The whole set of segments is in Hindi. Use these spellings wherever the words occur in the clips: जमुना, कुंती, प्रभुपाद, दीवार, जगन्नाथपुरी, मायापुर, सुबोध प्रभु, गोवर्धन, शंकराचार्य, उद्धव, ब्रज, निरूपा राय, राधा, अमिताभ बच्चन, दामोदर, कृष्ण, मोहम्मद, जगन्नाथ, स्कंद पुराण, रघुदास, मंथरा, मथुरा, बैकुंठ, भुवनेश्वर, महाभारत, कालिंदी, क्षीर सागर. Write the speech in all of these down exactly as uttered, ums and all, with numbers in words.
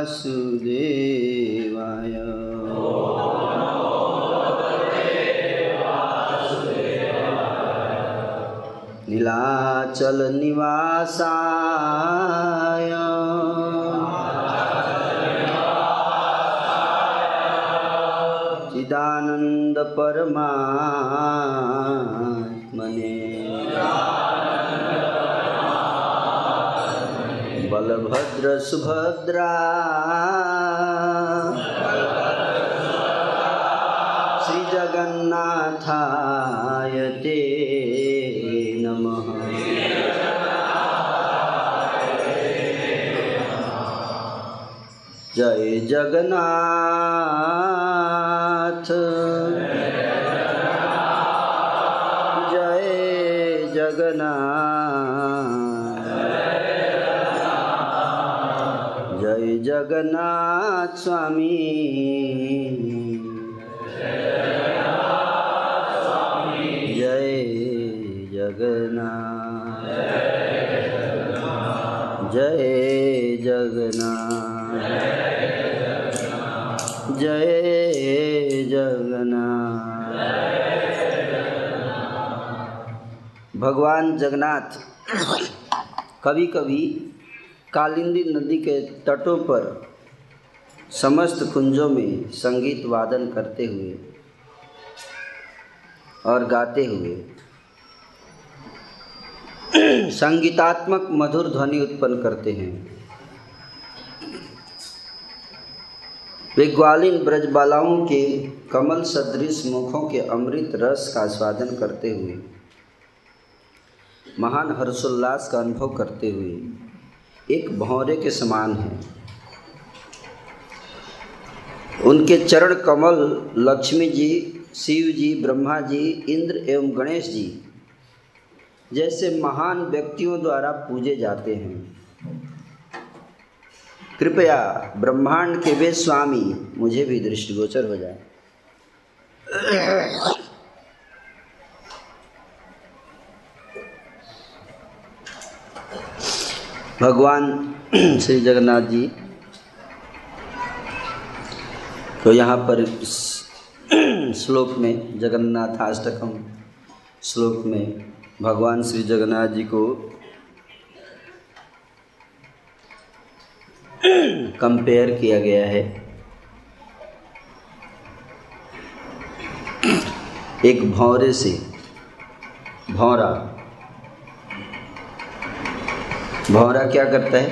वासुदेवाय। नीलाचल निवासाय चिदानंद परमात्मने बलभद्र सुभद्रा श्री जगन्नाथाय ते नमः। जय जगन्नाथ जय जगन्नाथ जय जगन्नाथ स्वामी जय जगन्नाथ जय जगन्नाथ जय जगन्नाथ। भगवान जगन्नाथ कभी कभी कालिंदी नदी के तटों पर समस्त कुंजों में संगीत वादन करते हुए और गाते हुए संगीतात्मक मधुर ध्वनि उत्पन्न करते हैं। वे ग्वालिन ब्रजबालाओं के कमल सदृश मुखों के अमृत रस का स्वादन करते हुए महान हर्षोल्लास का अनुभव करते हुए एक भंवरे के समान हैं। उनके चरण कमल लक्ष्मी जी, शिव जी, ब्रह्मा जी, इंद्र एवं गणेश जी जैसे महान व्यक्तियों द्वारा पूजे जाते हैं। कृपया ब्रह्मांड के वे स्वामी मुझे भी दृष्टिगोचर हो जाए। भगवान श्री जगन्नाथ जी तो यहाँ पर श्लोक में जगन्नाथाष्टकम श्लोक में भगवान श्री जगन्नाथ जी को कंपेयर किया गया है एक भौरे से। भौरा भौरा क्या करता है?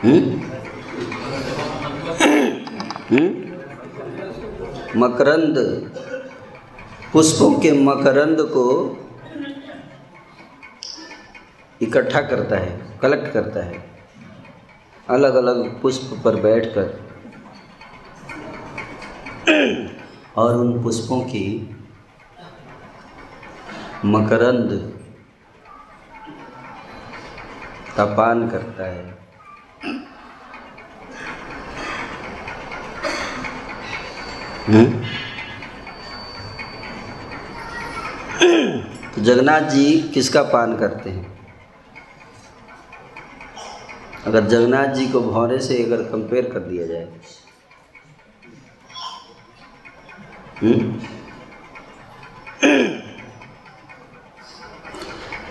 हम्म मकरंद, पुष्पों के मकरंद को इकट्ठा करता है, कलेक्ट करता है, अलग अलग पुष्प पर बैठकर, और उन पुष्पों की मकरंद का पान करता है। तो जगन्नाथ जी किसका पान करते हैं? अगर जगन्नाथ जी को भौरे से अगर कंपेयर कर दिया जाए,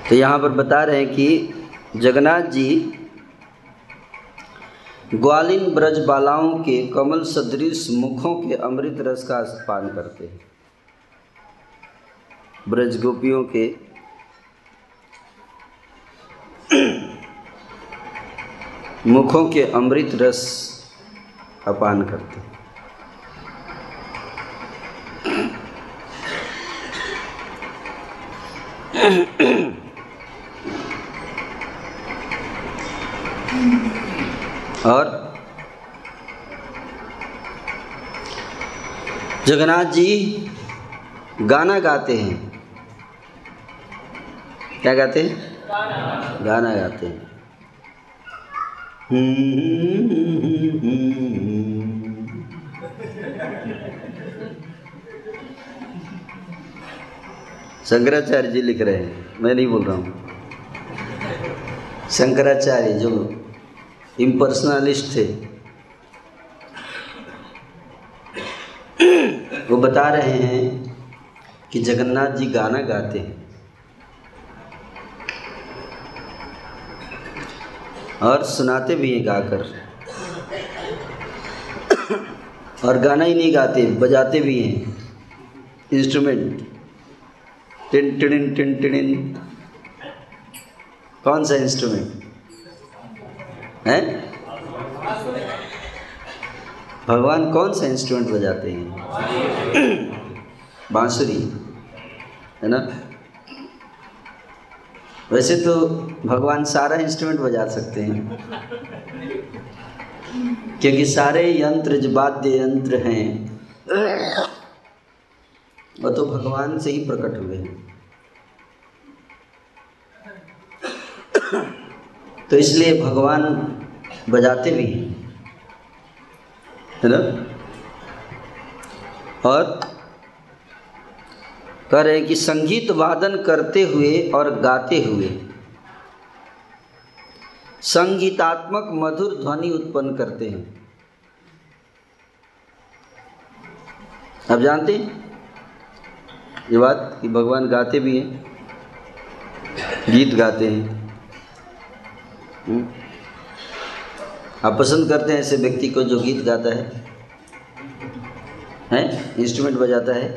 तो यहाँ पर बता रहे हैं कि जगन्नाथ जी ग्वालिन ब्रजबालाओं के कमल सदृश मुखों के अमृत रस का पान करते हैं। ब्रज गोपियों के मुखों के अमृत रस अपान करते। और जगन्नाथ जी गाना गाते हैं। क्या गाते हैं? गाना गाते हैं। शंकराचार्य जी लिख रहे हैं, मैं नहीं बोल रहा हूँ। शंकराचार्य जो इम्पर्सनलिस्ट थे, वो बता रहे हैं कि जगन्नाथ जी गाना गाते हैं और सुनाते भी हैं गाकर, और गाना ही नहीं गाते बजाते भी हैं इंस्ट्रूमेंट, टिन टिन टिन टिन। कौन सा इंस्ट्रूमेंट है भगवान? कौन सा इंस्ट्रूमेंट बजाते हैं? बांसुरी, है ना। वैसे तो भगवान सारा इंस्ट्रूमेंट बजा सकते हैं, क्योंकि सारे यंत्र जो वाद्य यंत्र हैं वो तो भगवान से ही प्रकट हुए हैं, तो इसलिए भगवान बजाते भी हैं, है ना। और कह रहे हैं कि संगीत वादन करते हुए और गाते हुए संगीतात्मक मधुर ध्वनि उत्पन्न करते हैं। आप जानते हैं ये बात कि भगवान गाते भी हैं, गीत गाते हैं। आप पसंद करते हैं ऐसे व्यक्ति को जो गीत गाता है, हैं, इंस्ट्रूमेंट बजाता है,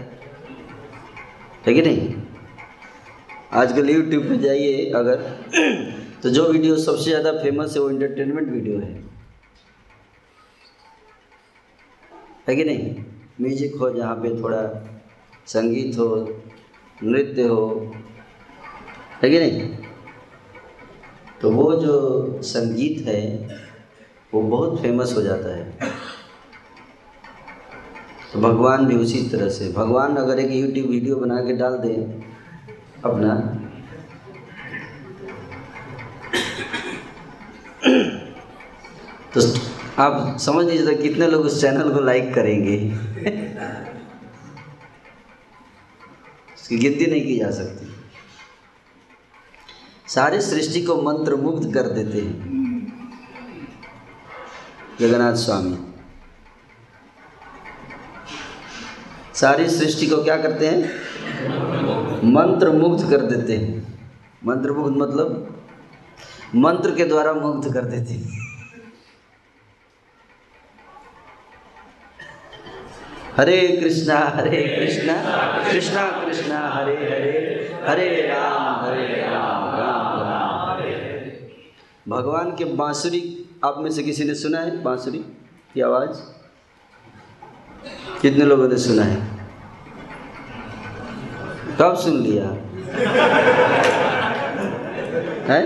है कि नहीं? आजकल यूट्यूब पे जाइए अगर तो जो वीडियो सबसे ज़्यादा फेमस है वो एंटरटेनमेंट वीडियो है, है कि नहीं? म्यूजिक हो, जहाँ पे थोड़ा संगीत हो, नृत्य हो, है कि नहीं? तो वो जो संगीत है वो बहुत फेमस हो जाता है। तो भगवान भी उसी तरह से, भगवान अगर एक यूट्यूब वीडियो बना के डाल दें अपना, तो आप समझ नहीं सकते कितने लोग उस चैनल को लाइक करेंगे उसकी गिनती नहीं की जा सकती। सारे सृष्टि को मंत्रमुग्ध कर देते हैं जगन्नाथ स्वामी। सारी सृष्टि को क्या करते हैं? मंत्रमुग्ध कर देते हैं। मंत्रमुग्ध मतलब मंत्र के द्वारा मुग्ध कर देते हैं। हरे कृष्णा हरे कृष्णा कृष्णा कृष्णा हरे हरे, हरे राम हरे राम राम राम हरे हरे। भगवान के बांसुरी, आप में से किसी ने सुना है बांसुरी की आवाज़? कितने लोगों ने सुना है? कब सुन लिया है?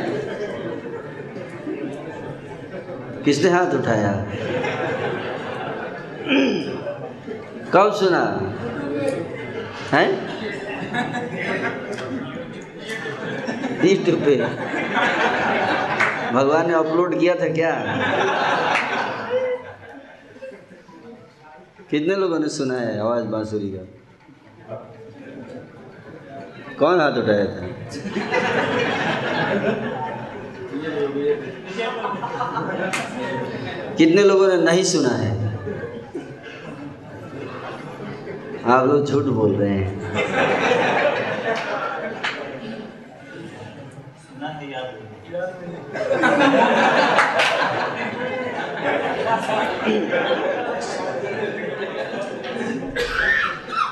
किसने हाथ उठाया? कब सुना है? यूट्यूब पे भगवान ने अपलोड किया था क्या? कितने लोगों ने सुना है आवाज़ बांसुरी का? कौन हाथ उठाया था? कितने लोगों ने नहीं सुना है? आप लोग झूठ बोल रहे हैं।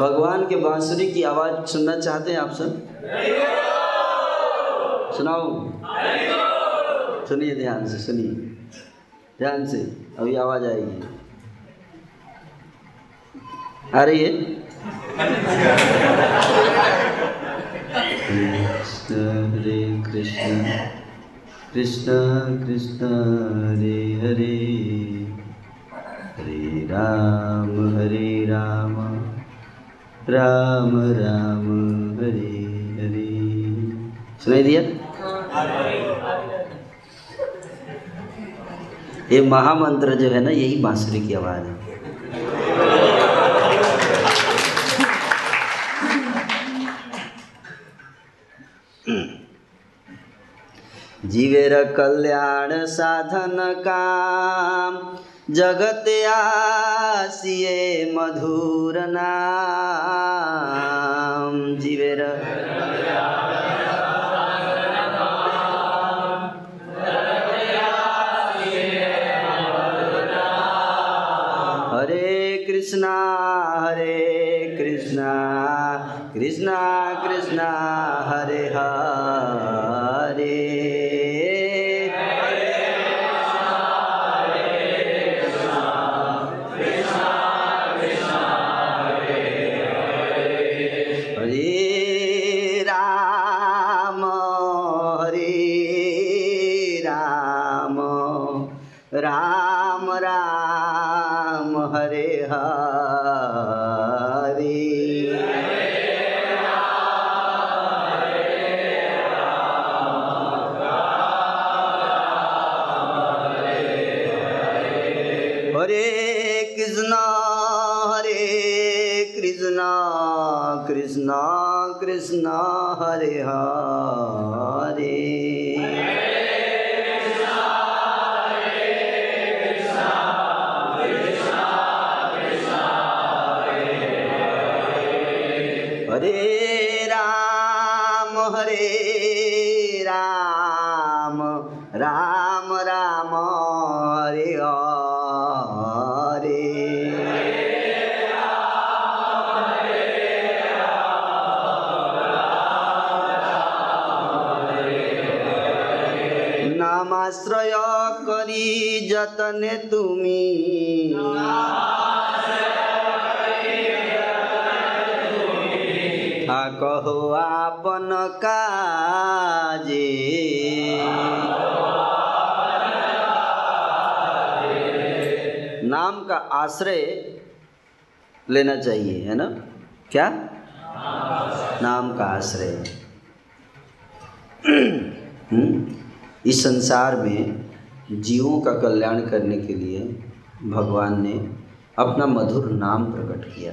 भगवान के बांसुरी की आवाज़ सुनना चाहते हैं आप सब? सुनाओ, सुनिए ध्यान से, सुनिए ध्यान से। अभी आवाज़ आएगी, आ रही है? कृष्ण हरे कृष्ण कृष्ण कृष्ण हरे हरे, हरे राम हरे राम राम राम हरे हरे। सुनाई दिया? ये महामंत्र जो है ना, यही बांसुरी की आवाज़ है। जीवेर कल्याण साधन काम, जगत आसिए मधुर नाम। जीवेर हरे कृष्णा हरे कृष्णा कृष्णा कृष्णा हरे हरे, जतने तुमी कहो आपन काजे, नाम का आश्रय लेना चाहिए, है ना? क्या नाम का आश्रय। इस संसार में जीवों का कल्याण करने के लिए भगवान ने अपना मधुर नाम प्रकट किया।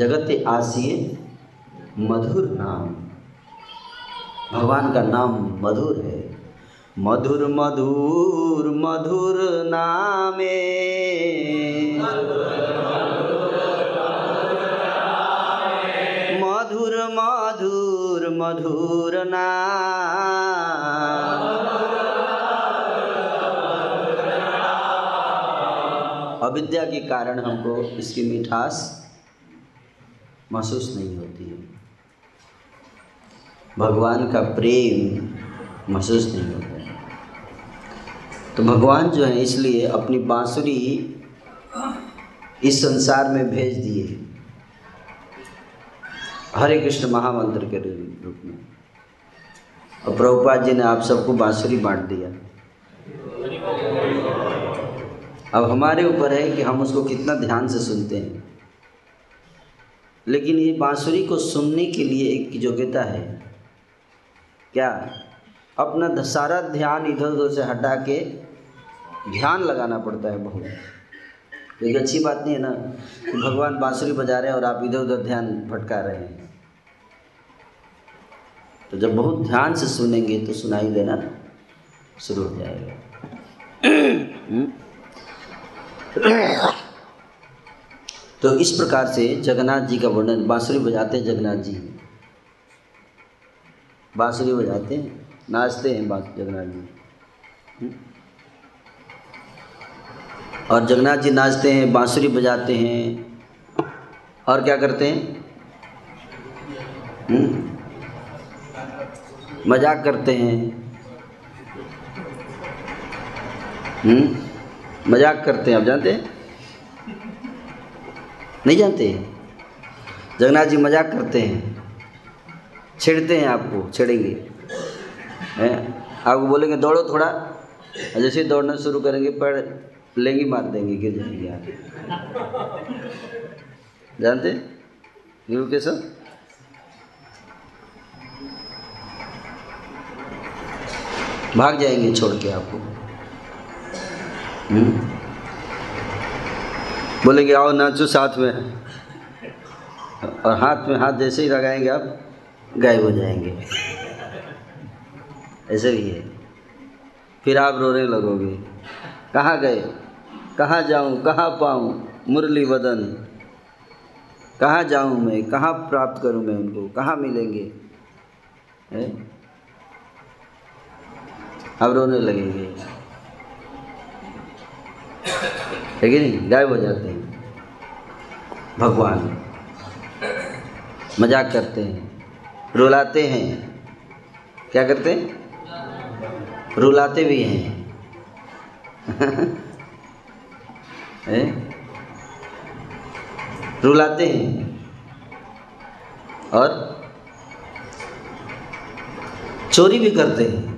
जगते आसिए मधुर नाम, भगवान का नाम मधुर है। मधुर मधुर मधुर नामे, मधुर मधुर मधुर नाम। अविद्या के कारण हमको इसकी मिठास महसूस नहीं होती है, भगवान का प्रेम महसूस नहीं होता है। तो भगवान जो है इसलिए अपनी बांसुरी इस संसार में भेज दिए हरे कृष्ण महामंत्र के रूप में। और प्रभुपाद जी ने आप सबको बांसुरी बांट दिया। अब हमारे ऊपर है कि हम उसको कितना ध्यान से सुनते हैं, लेकिन ये बांसुरी को सुनने के लिए एक योग्यता है। क्या? अपना सारा ध्यान इधर उधर से हटा के ध्यान लगाना पड़ता है बहुत। एक अच्छी बात नहीं है ना कि भगवान बांसुरी बजा रहे हैं और आप इधर उधर ध्यान भटका रहे हैं। तो जब बहुत ध्यान से सुनेंगे तो सुनाई देना शुरू हो जाएगा। तो इस प्रकार से जगन्नाथ जी का वर्णन, बांसुरी बजाते हैं जगन्नाथ जी, बांसुरी बजाते हैं, नाचते हैं जगन्नाथ जी। और जगन्नाथ जी नाचते हैं, बांसुरी बजाते हैं और क्या करते हैं? हुँ? मजाक करते हैं। हुँ? मजाक करते हैं, आप जानते हैं? नहीं जानते हैं? जगन्नाथ जी मजाक करते हैं, छेड़ते हैं आपको, छेड़ेंगे हैं, आपको बोलेंगे दौड़ो थोड़ा, जैसे ही दौड़ना शुरू करेंगे पैर लेंगी मार देंगे, गिर जाएंगे आप। जानते गुरु के सब? भाग जाएंगे छोड़ के आपको, बोलेंगे आओ नाचो साथ में, और हाथ में हाथ जैसे ही लगाएंगे आप गायब हो जाएंगे। ऐसे भी है। फिर आप रोने लगोगे, कहाँ गए, कहाँ जाऊँ, कहाँ पाऊँ मुरली वदन, कहाँ जाऊँ मैं, कहाँ प्राप्त करूँ मैं उनको, कहाँ मिलेंगे है? आप रोने लगेंगे, लेकिन गायब हो जाते हैं। भगवान मजाक करते हैं, रुलाते हैं, क्या करते हैं, रुलाते भी हैं है? रुलाते हैं और चोरी भी करते हैं।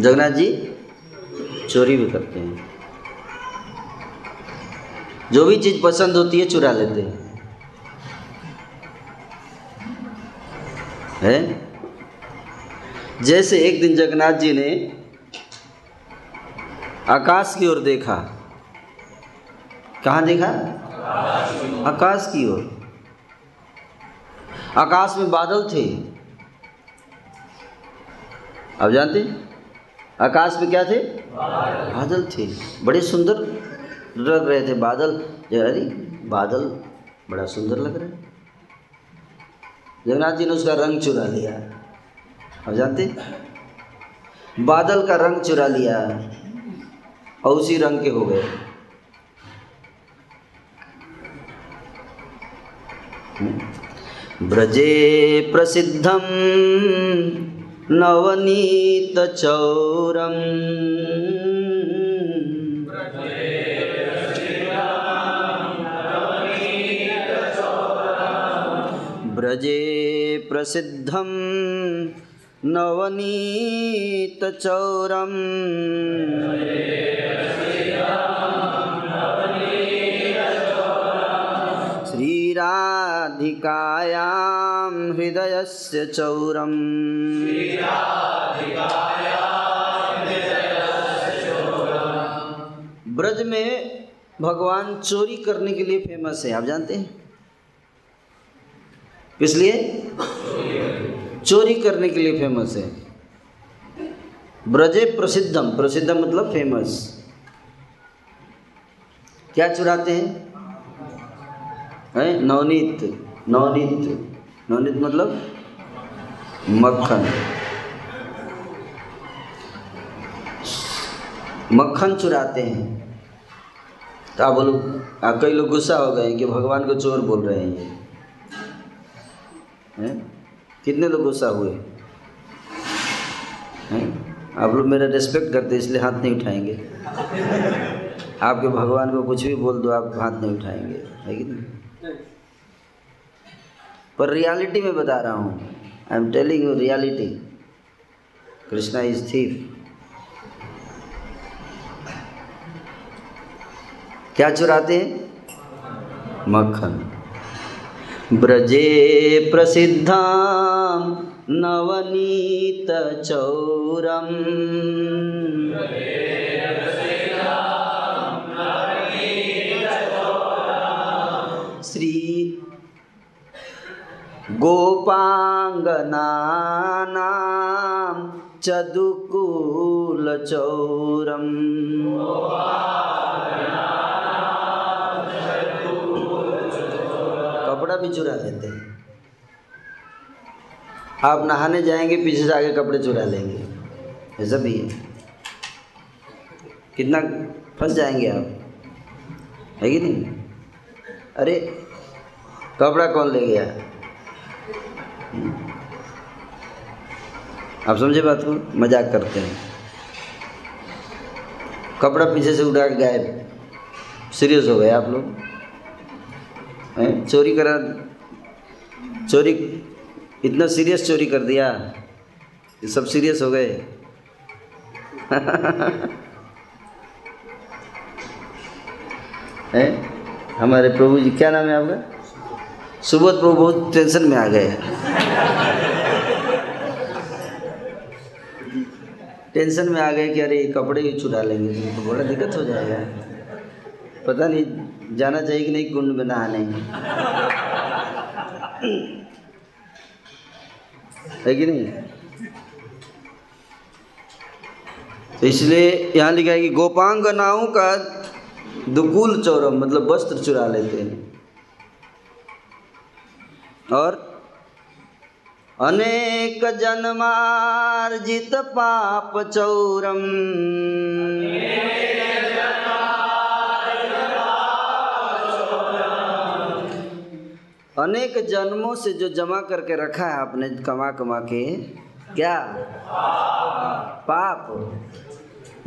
जगन्नाथ जी चोरी भी करते हैं, जो भी चीज़ पसंद होती है चुरा लेते हैं है? जैसे एक दिन जगन्नाथ जी ने आकाश की ओर देखा, कहाँ देखा, आकाश की ओर। आकाश में बादल थे, आप जानते हैं आकाश में क्या थे, बादल थे, बड़े सुंदर लग रहे थे बादल। अरे बादल बड़ा सुंदर लग रहा है। जगन्नाथ जी ने उसका रंग चुरा लिया, आप जानते बादल का रंग चुरा लिया और उसी रंग के हो गए। ब्रजे प्रसिद्धम नवनीत चौरम, ब्रजे प्रसिद्धम नवनीत चौरम, श्री राधिकायां हृदयस्य चौरम। ब्रज में भगवान चोरी करने के लिए फेमस है, आप जानते हैं, इसलिए चोरी करने के लिए फेमस है। ब्रजे प्रसिद्धम, प्रसिद्धम मतलब फेमस। क्या चुराते हैं, नवनीत, नवनीत, नवनीत मतलब मक्खन, मक्खन चुराते हैं। तो आप लोग, कई लोग गुस्सा हो गए कि भगवान को चोर बोल रहे हैं ये है? कितने लोग गुस्सा हुए हैं? आप लोग मेरा रेस्पेक्ट करते इसलिए हाथ नहीं उठाएंगे। आपके भगवान को कुछ भी बोल दो आप हाथ नहीं उठाएंगे, है कि नहीं? पर रियलिटी में बता रहा हूँ, I am telling you reality, Krishna is thief. क्या चुराते हैं, मक्खन। ब्रजे प्रसिद्धां नवनीत चौरम, श्री गोपांगनानां चदुकूल चौरम। भी चुरा लेते हैं, आप नहाने जाएंगे पीछे से आगे कपड़े चुरा लेंगे, ऐसा भी है। कितना फंस जाएंगे आप, है कि नहीं? अरे कपड़ा कौन ले गया, आप समझे बात को? मजाक करते हैं, कपड़ा पीछे से उड़ा के गायब। सीरियस हो गए आप लोग, चोरी करा, चोरी इतना सीरियस चोरी कर दिया, सब सीरियस हो गए। हैं हमारे प्रभु जी, क्या नाम है आपका, सुबोध प्रभु, बहुत टेंशन में आ गए। टेंशन में आ गए कि अरे कपड़े ही चुरा लेंगे तो बड़ा दिक्कत हो जाएगा, पता नहीं जाना चाहिए कि नहीं कुंड में नहाने, है कि नहीं? इसलिए यहाँ लिखा है कि गोपांगनाओं का दुकूल चौरम मतलब वस्त्र चुरा लेते हैं और अनेक जन्मार्जित पाप चौरम अनेक जन्मों से जो जमा करके रखा है आपने कमा कमा के क्या पाप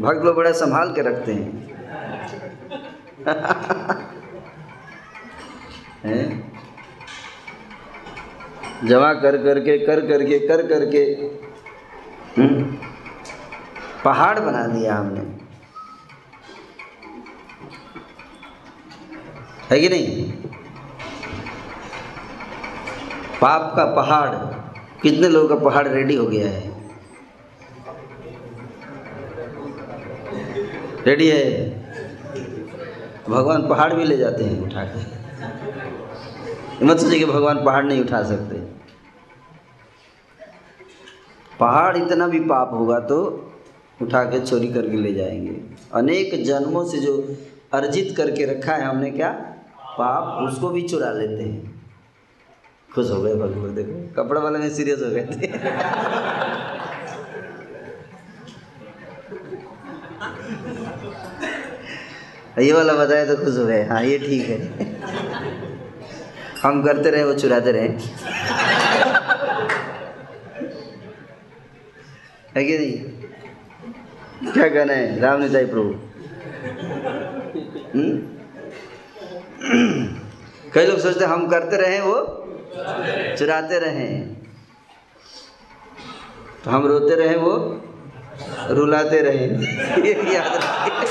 भक्त लोग बड़ा संभाल के रखते हैं, हैं? जमा कर करके कर करके कर करके कर कर पहाड़ बना दिया हमने, है कि नहीं? पाप का पहाड़। कितने लोगों का पहाड़ रेडी हो गया है? रेडी है। भगवान पहाड़ भी ले जाते हैं उठा के, मत सोचिए कि भगवान पहाड़ नहीं उठा सकते। पहाड़ इतना भी पाप होगा तो उठा के चोरी करके ले जाएंगे। अनेक जन्मों से जो अर्जित करके रखा है हमने क्या पाप, उसको भी चुरा लेते हैं। खुश हो गए भगवान, देखो कपड़ा वाले में सीरियस हो गए थे। ये वाला बताया तो खुश हो गए, हाँ ये ठीक है। हम करते रहे वो चुराते रहे, है कि नहीं? क्या कहना है राम निताई प्रभु। कई लोग सोचते हम करते रहे वो चुराते रहे, तो हम रोते रहे वो रुलाते रहे। ये याद रखिए।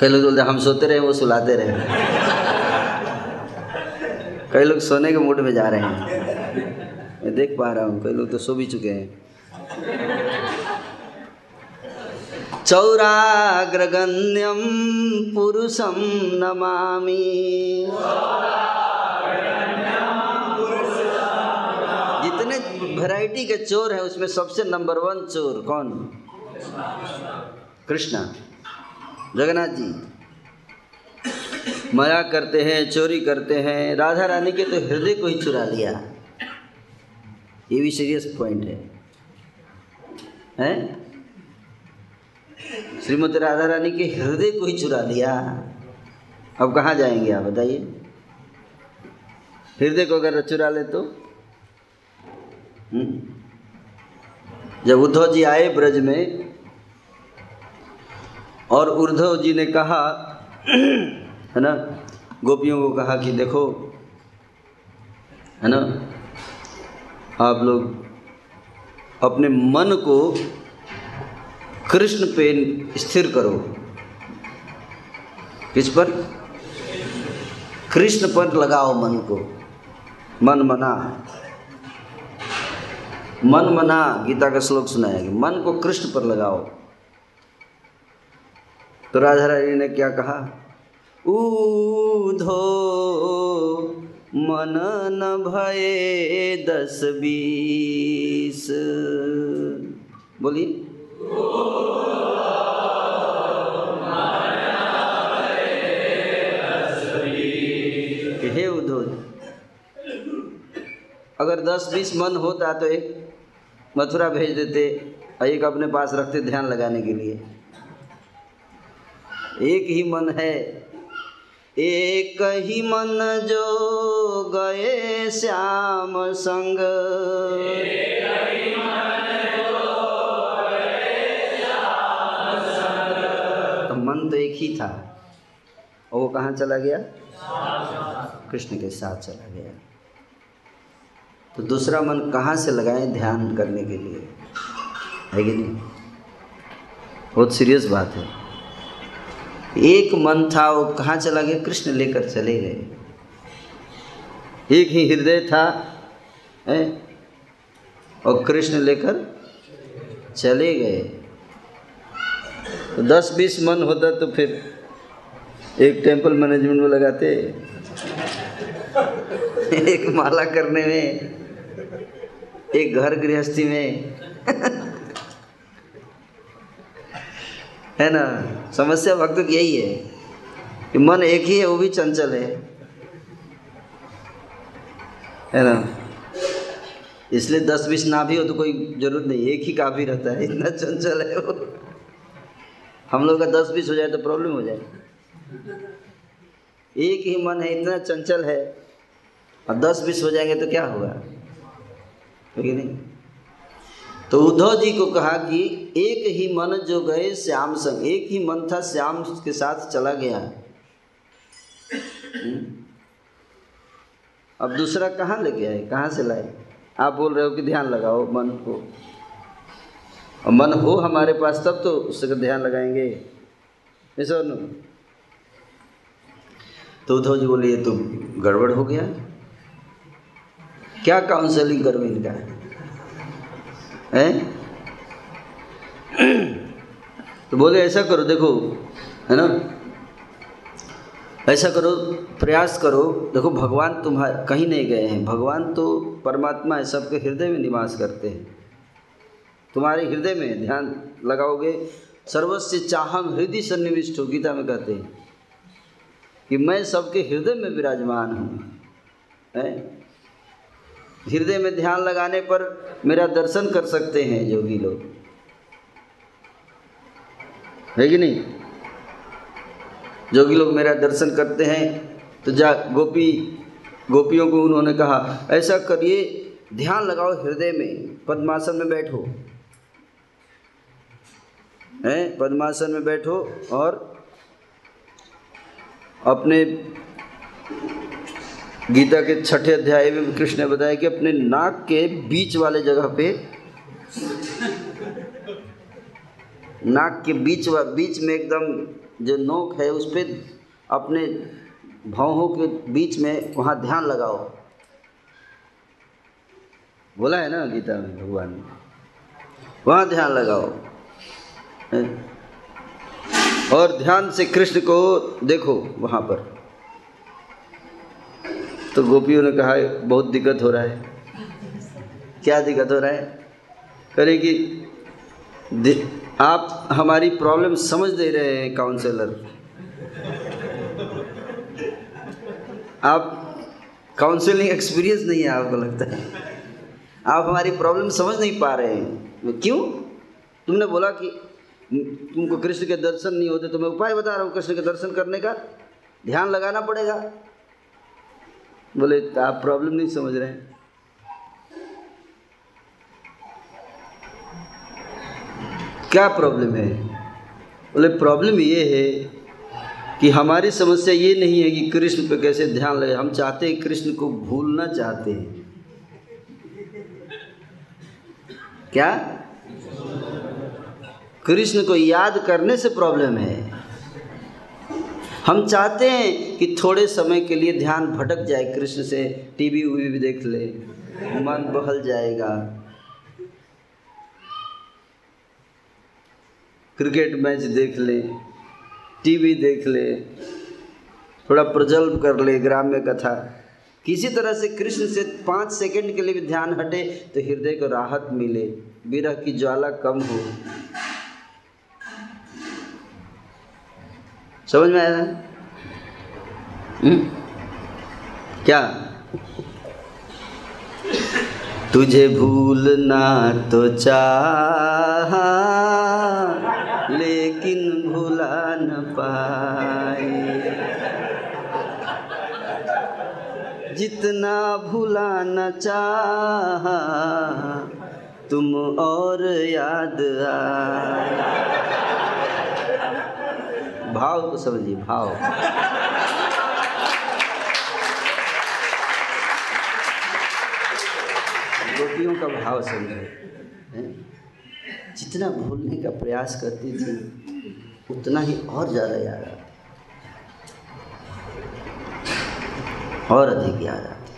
कई लोग बोलते हम सोते रहे वो सुलाते रहे। कई लोग सोने के मूड में जा रहे हैं, मैं देख पा रहा हूँ। कई लोग तो सो भी चुके हैं। चौराग्रगण्यम पुरुषम नमामि, जितने वैरायटी के चोर हैं उसमें सबसे नंबर वन चोर कौन? कृष्णा। जगन्नाथ जी मजा करते हैं, चोरी करते हैं। राधा रानी के तो हृदय को ही चुरा लिया, ये भी सीरियस पॉइंट है, हैं? श्रीमती राधा रानी के हृदय को ही चुरा लिया। अब कहाँ जाएंगे आप बताइए? हृदय को अगर चुरा ले तो हुँ? जब उद्धव जी आए ब्रज में और उद्धव जी ने कहा, है ना, गोपियों को कहा कि देखो, है ना, आप लोग अपने मन को कृष्ण पे स्थिर करो। किस पर? कृष्ण पर लगाओ मन को। मन मना, मन मना गीता का श्लोक सुनाया कि मन को कृष्ण पर लगाओ। तो राधा रानी ने क्या कहा? ऊधो मन न भये दस बीस, बोली हे उधो। अगर दस बीस मन होता तो एक मथुरा भेज देते और एक अपने पास रखते ध्यान लगाने के लिए। एक ही मन है, एक ही मन जो गए श्याम संग, एक ही मन जो गए श्याम संग। तो मन तो एक ही था और वो कहाँ चला गया? कृष्ण के साथ चला गया। तो दूसरा मन कहाँ से लगाएं ध्यान करने के लिए, है कि नहीं? बहुत सीरियस बात है। एक मन था वो कहाँ चला गया? कृष्ण लेकर चले गए। एक ही हृदय था, है, और कृष्ण लेकर चले गए। तो दस बीस मन होता तो फिर एक टेंपल मैनेजमेंट में लगाते, एक माला करने में, एक घर गृहस्थी में है ना। समस्या भक्तों की यही है कि मन एक ही है, वो भी चंचल है, है ना। इसलिए दस बीस ना भी हो तो कोई जरूरत नहीं, एक ही काफ़ी रहता है, इतना चंचल है वो। हम लोग का दस बीस हो जाए तो प्रॉब्लम हो जाए। एक ही मन है, इतना चंचल है, और दस बीस हो जाएंगे तो क्या होगा, ठीक है नहीं। तो उद्धव जी को कहा कि एक ही मन जो गए श्याम संग, एक ही मन था श्याम के साथ चला गया, अब दूसरा कहाँ ले गया है, कहाँ से लाए। आप बोल रहे हो कि ध्यान लगाओ मन को, और मन हो हमारे पास तब तो उसका ध्यान लगाएंगे। तो उद्धव जी बोले ये तो गड़बड़ हो गया, क्या काउंसलिंग करूँ इनका है। तो बोले ऐसा करो, देखो है ना, ऐसा करो, प्रयास करो, देखो भगवान तुम्हारे कहीं नहीं गए हैं, भगवान तो परमात्मा है, सबके हृदय में निवास करते हैं, तुम्हारे हृदय में ध्यान लगाओगे। सर्वस्य चाहम हृदय सन्निविष्ट हो, गीता में कहते हैं कि मैं सबके हृदय में विराजमान हूँ, हृदय में ध्यान लगाने पर मेरा दर्शन कर सकते हैं योगी लोग, है कि नहीं। योगी लोग मेरा दर्शन करते हैं तो जा गोपी गोपियों को उन्होंने कहा ऐसा करिए, ध्यान लगाओ हृदय में, पद्मासन में बैठो, हैं, पद्मासन में बैठो और अपने गीता के छठे अध्याय में कृष्ण ने बताया कि अपने नाक के बीच वाले जगह पे, नाक के बीच वा बीच में एकदम जो नोक है उस पर, अपने भौहों के बीच में, वहाँ ध्यान लगाओ, बोला है ना गीता में भगवान ने, वहाँ ध्यान लगाओ और ध्यान से कृष्ण को देखो वहाँ पर। तो गोपियों ने कहा बहुत दिक्कत हो रहा है, क्या दिक्कत हो रहा है, करें कि आप हमारी प्रॉब्लम समझ दे रहे हैं काउंसलर, आप काउंसलिंग एक्सपीरियंस नहीं है आपको, लगता है आप हमारी प्रॉब्लम समझ नहीं पा रहे हैं। क्यों, तुमने बोला कि तुमको कृष्ण के दर्शन नहीं होते, तो मैं उपाय बता रहा हूँ कृष्ण के दर्शन करने का, ध्यान लगाना पड़ेगा। बोले आप प्रॉब्लम नहीं समझ रहे हैं। क्या प्रॉब्लम है, बोले प्रॉब्लम ये है कि हमारी समस्या ये नहीं है कि कृष्ण पे कैसे ध्यान लगे, हम चाहते हैं कृष्ण को भूलना चाहते हैं। क्या कृष्ण को याद करने से प्रॉब्लम है, हम चाहते हैं कि थोड़े समय के लिए ध्यान भटक जाए कृष्ण से, टीवी वीवी भी देख ले, मन बहल जाएगा, क्रिकेट मैच देख ले, टीवी देख ले, थोड़ा प्रजल्प कर ले ग्राम्य कथा, किसी तरह से कृष्ण से पाँच सेकंड के लिए भी ध्यान हटे तो हृदय को राहत मिले, विरह की ज्वाला कम हो। समझ में आया ना, क्या तुझे भूलना तो चाहा लेकिन भुला न पाए, जितना भुलाना चाहा तुम और याद आए। भाव को समझिए, भाव गोपियों का भाव समझिए, जितना भूलने का प्रयास करती थी उतना ही और ज्यादा याद आती, और अधिक याद आती,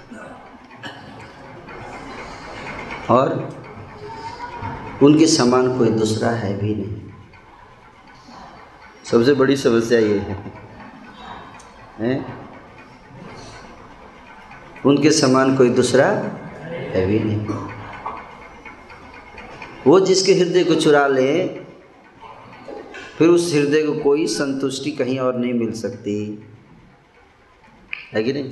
और उनके समान कोई दूसरा है भी नहीं। सबसे बड़ी समस्या ये है, हैं, उनके समान कोई दूसरा है भी नहीं। वो जिसके हृदय को चुरा ले फिर उस हृदय को कोई संतुष्टि कहीं और नहीं मिल सकती है कि नहीं,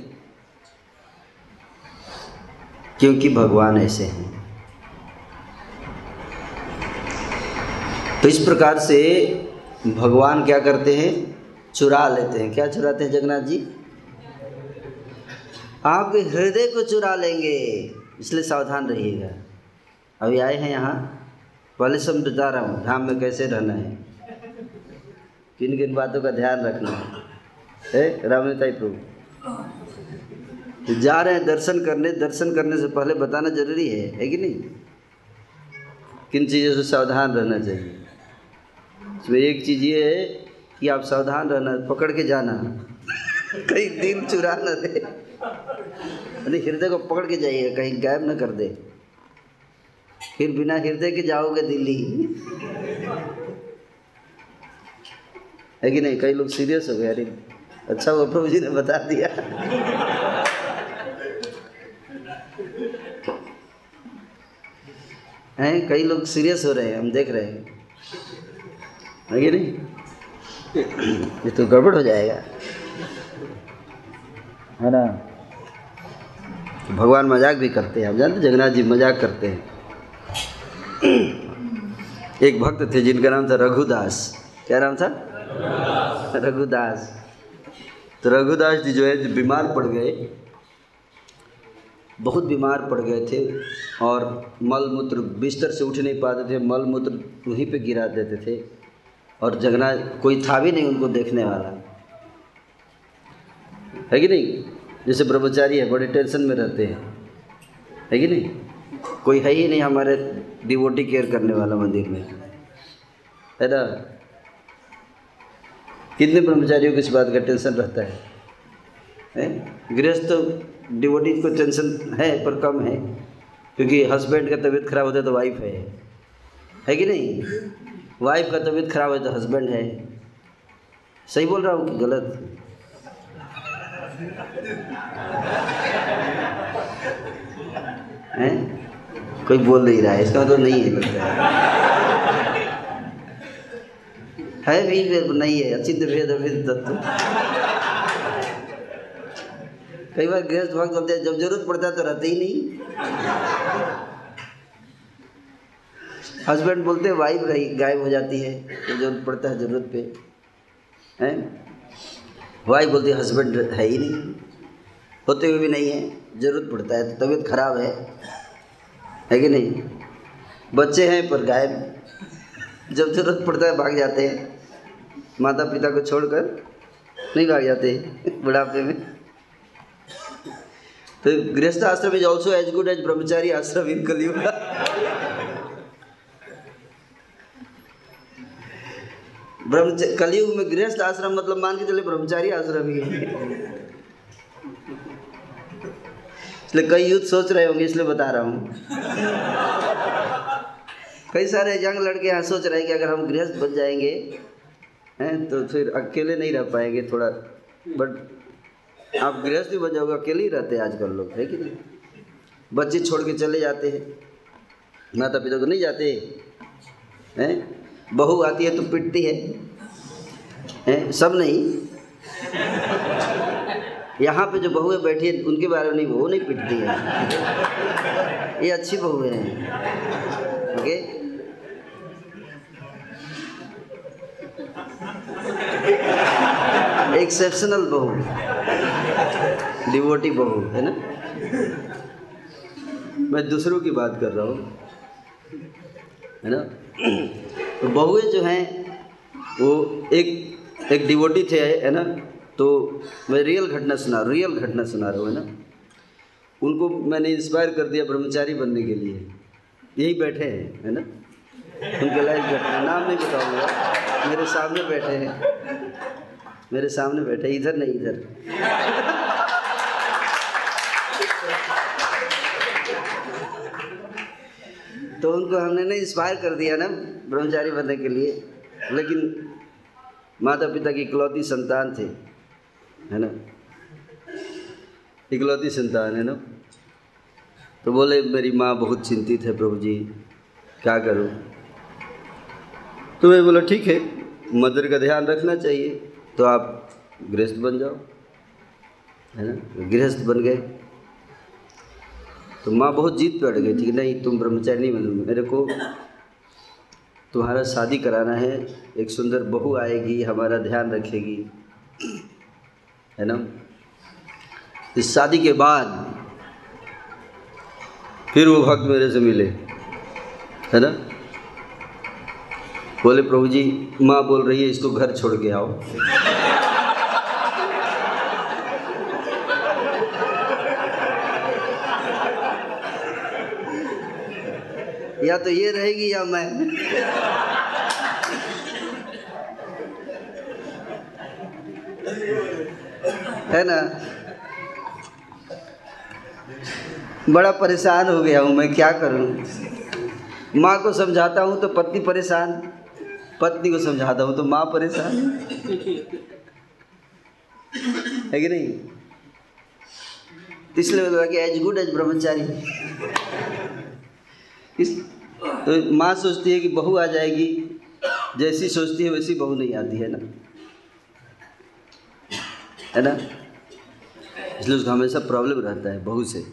क्योंकि भगवान ऐसे हैं। तो इस प्रकार से भगवान क्या करते हैं, चुरा लेते हैं। क्या चुराते हैं जगन्नाथ जी? आपके हृदय को चुरा लेंगे, इसलिए सावधान रहिएगा। अभी आए हैं यहाँ, पहले सब बता रहा हूँ धाम में कैसे रहना है, किन किन बातों का ध्यान रखना है। रामताई प्रभु जा रहे हैं दर्शन करने, दर्शन करने से पहले बताना जरूरी है, है कि नहीं? किन चीज़ों से सावधान रहना चाहिए, इसमें एक चीज़ ये है कि आप सावधान रहना, पकड़ के जाना कहीं दिल चुरा न दे, अरे हृदय को पकड़ के जाइएगा कहीं गायब न कर दे, फिर बिना हृदय के जाओगे दिल्ली, है कि नहीं? कई लोग सीरियस हो गए, अरे अच्छा वो प्रभु जी ने बता दिया। हैं कई लोग सीरियस हो रहे हैं, हम देख रहे हैं, है कि नहीं? ये तो गड़बड़ हो जाएगा, है ना? भगवान मजाक भी करते हैं, आप जानते जगन्नाथ जी मजाक करते हैं। एक भक्त थे जिनका नाम था रघुदास। क्या नाम था? रघुदास। तो रघुदास जी जो है जो बीमार पड़ गए, बहुत बीमार पड़ गए थे और मल मूत्र, बिस्तर से उठ नहीं पाते थे, मल मूत्र वहीं पे गिरा देते थे और जगन्नाथ, कोई था भी नहीं उनको देखने वाला, है कि नहीं? जैसे ब्रह्मचारी है, बड़े टेंशन में रहते हैं, है कि नहीं? कोई है ही नहीं हमारे डिवोटी केयर करने वाला मंदिर में, है ना? कितने ब्रह्मचारियों को इस बात का टेंशन रहता है, है? गृहस्थ तो डिवोटी को टेंशन है पर कम है, क्योंकि हस्बैंड का तबीयत खराब होता है तो वाइफ है, है कि नहीं? वाइफ का तबीयत खराब है तो हस्बैंड है। सही बोल रहा हूँ कि गलत? हैं कोई बोल नहीं रहा है, इसका मतलब नहीं है, लगता है है भी नहीं है, अच्छी भेद भेद तत्व। कई बार गृहस्थ भक्त बोलते हैं जब जरूरत पड़ता है तो रहते ही नहीं, हस्बैंड बोलते हैं वाइफ रही गायब हो जाती है जब जरूरत पड़ता है, जरूरत पे है, वाइफ बोलती है हस्बैंड है ही नहीं, होते हुए भी नहीं है, जरूरत पड़ता है तो तबीयत खराब है, है कि नहीं? बच्चे हैं पर गायब, जब जरूरत पड़ता है भाग जाते हैं, माता पिता को छोड़कर नहीं भाग जाते बुढ़ापे में। तो गृहस्थ आश्रम is also as good as ब्रह्मचारी आश्रम इन कलयुग। ब्रह्मचारी कलयुग में गृहस्थ आश्रम मतलब मान के चले ब्रह्मचारी आश्रम ही है। इसलिए कई यूथ सोच रहे होंगे, इसलिए बता रहा हूँ। कई सारे यंग लड़के यहाँ सोच रहे हैं कि अगर हम गृहस्थ बन जाएंगे हैं तो फिर अकेले नहीं रह पाएंगे थोड़ा, बट आप गृहस्थ भी बन जाओगे, अकेले ही रहते हैं आजकल लोग, है कि नहीं? बच्चे छोड़ के चले जाते हैं, माता पिता को नहीं जाते हैं, बहू आती है तो पिटती है, हैं? सब नहीं, यहाँ पे जो बहुएं बैठी है उनके बारे में नहीं, वो नहीं पिटती है, ये अच्छी बहुएं हैं, ओके? एक्सेप्शनल बहू, डिवोटी बहू, है ना? मैं दूसरों की बात कर रहा हूँ, है ना? तो बहुएं जो हैं वो एक एक डिवोटी थे, है ना? तो मैं रियल घटना सुना रियल घटना सुना रहा हूँ, है ना? उनको मैंने इंस्पायर कर दिया ब्रह्मचारी बनने के लिए, यही बैठे हैं, है ना? उनके लाइफ घटना, नाम नहीं बताऊँगा, मेरे सामने बैठे हैं, मेरे सामने बैठे, इधर नहीं इधर। तो उनको हमने ना इंस्पायर कर दिया ना ब्रह्मचारी बनने के लिए, लेकिन माता पिता की इकलौती संतान थे, है ना? इकलौती संतान, है ना? तो बोले मेरी माँ बहुत चिंतित है प्रभु जी, क्या करूँ? तो मैं बोला ठीक है, मंदिर का ध्यान रखना चाहिए, तो आप गृहस्थ बन जाओ, है ना। गृहस्थ बन गए तो माँ बहुत जीत पड़ गई थी, नहीं तुम ब्रह्मचारी नहीं बनो, मेरे को तुम्हारा शादी कराना है, एक सुंदर बहू आएगी, हमारा ध्यान रखेगी, है ना। इस शादी के बाद फिर वो भक्त मेरे से मिले, है ना। बोले प्रभु जी माँ बोल रही है इसको घर छोड़ के आओ। या तो ये रहेगी या मैं। है ना, बड़ा परेशान हो गया हूँ मैं, क्या करूँ। माँ को समझाता हूँ तो पत्नी परेशान, पत्नी को समझाता हूँ तो माँ परेशान, है कि नहीं। इसलिए बोला कि एज गुड एज ब्रह्मचारी। इस तो माँ सोचती है कि बहू आ जाएगी, जैसी सोचती है वैसी बहू नहीं आती, है ना, है ना। इसलिए उसका हमेशा प्रॉब्लम रहता है बहू से,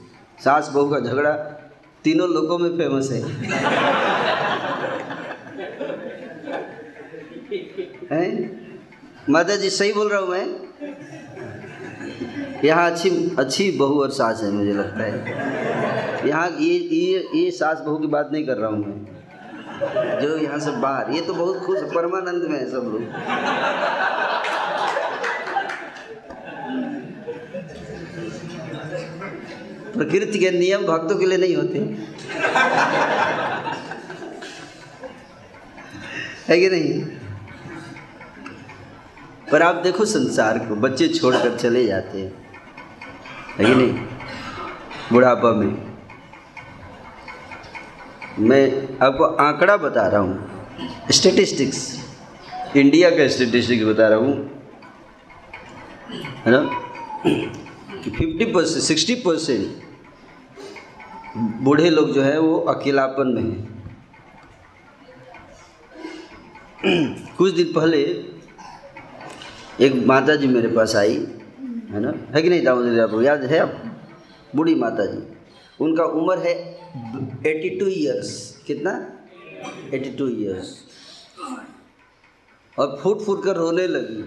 सास बहू का झगड़ा तीनों लोगों में फेमस है, है? माता जी सही बोल रहा हूँ मैं, यहाँ अच्छी अच्छी बहू और सास है, मुझे लगता है यहाँ ये ये ये सास बहू की बात नहीं कर रहा हूँ मैं, जो यहाँ से बाहर, ये तो बहुत खुश परमानंद में है सब लोग। प्रकृति के नियम भक्तों के लिए नहीं होते, है कि नहीं। पर आप देखो संसार को बच्चे छोड़कर चले जाते हैं, है कि नहीं, बुढ़ापा में। मैं आपको आंकड़ा बता रहा हूँ, स्टैटिस्टिक्स, इंडिया का स्टैटिस्टिक्स बता रहा हूँ, है ना, कि फिफ्टी परसेंट सिक्सटी परसेंट बूढ़े लोग जो है वो अकेलापन में हैं। कुछ दिन पहले एक माता जी मेरे पास आई, है ना, है कि नहीं दामोदर जी, आपको याद है, आप बूढ़ी माता जी, उनका उम्र है एटी टू ईयर्स, कितना एटी टू ईयर्स, और फूट फूट कर रोने लगी,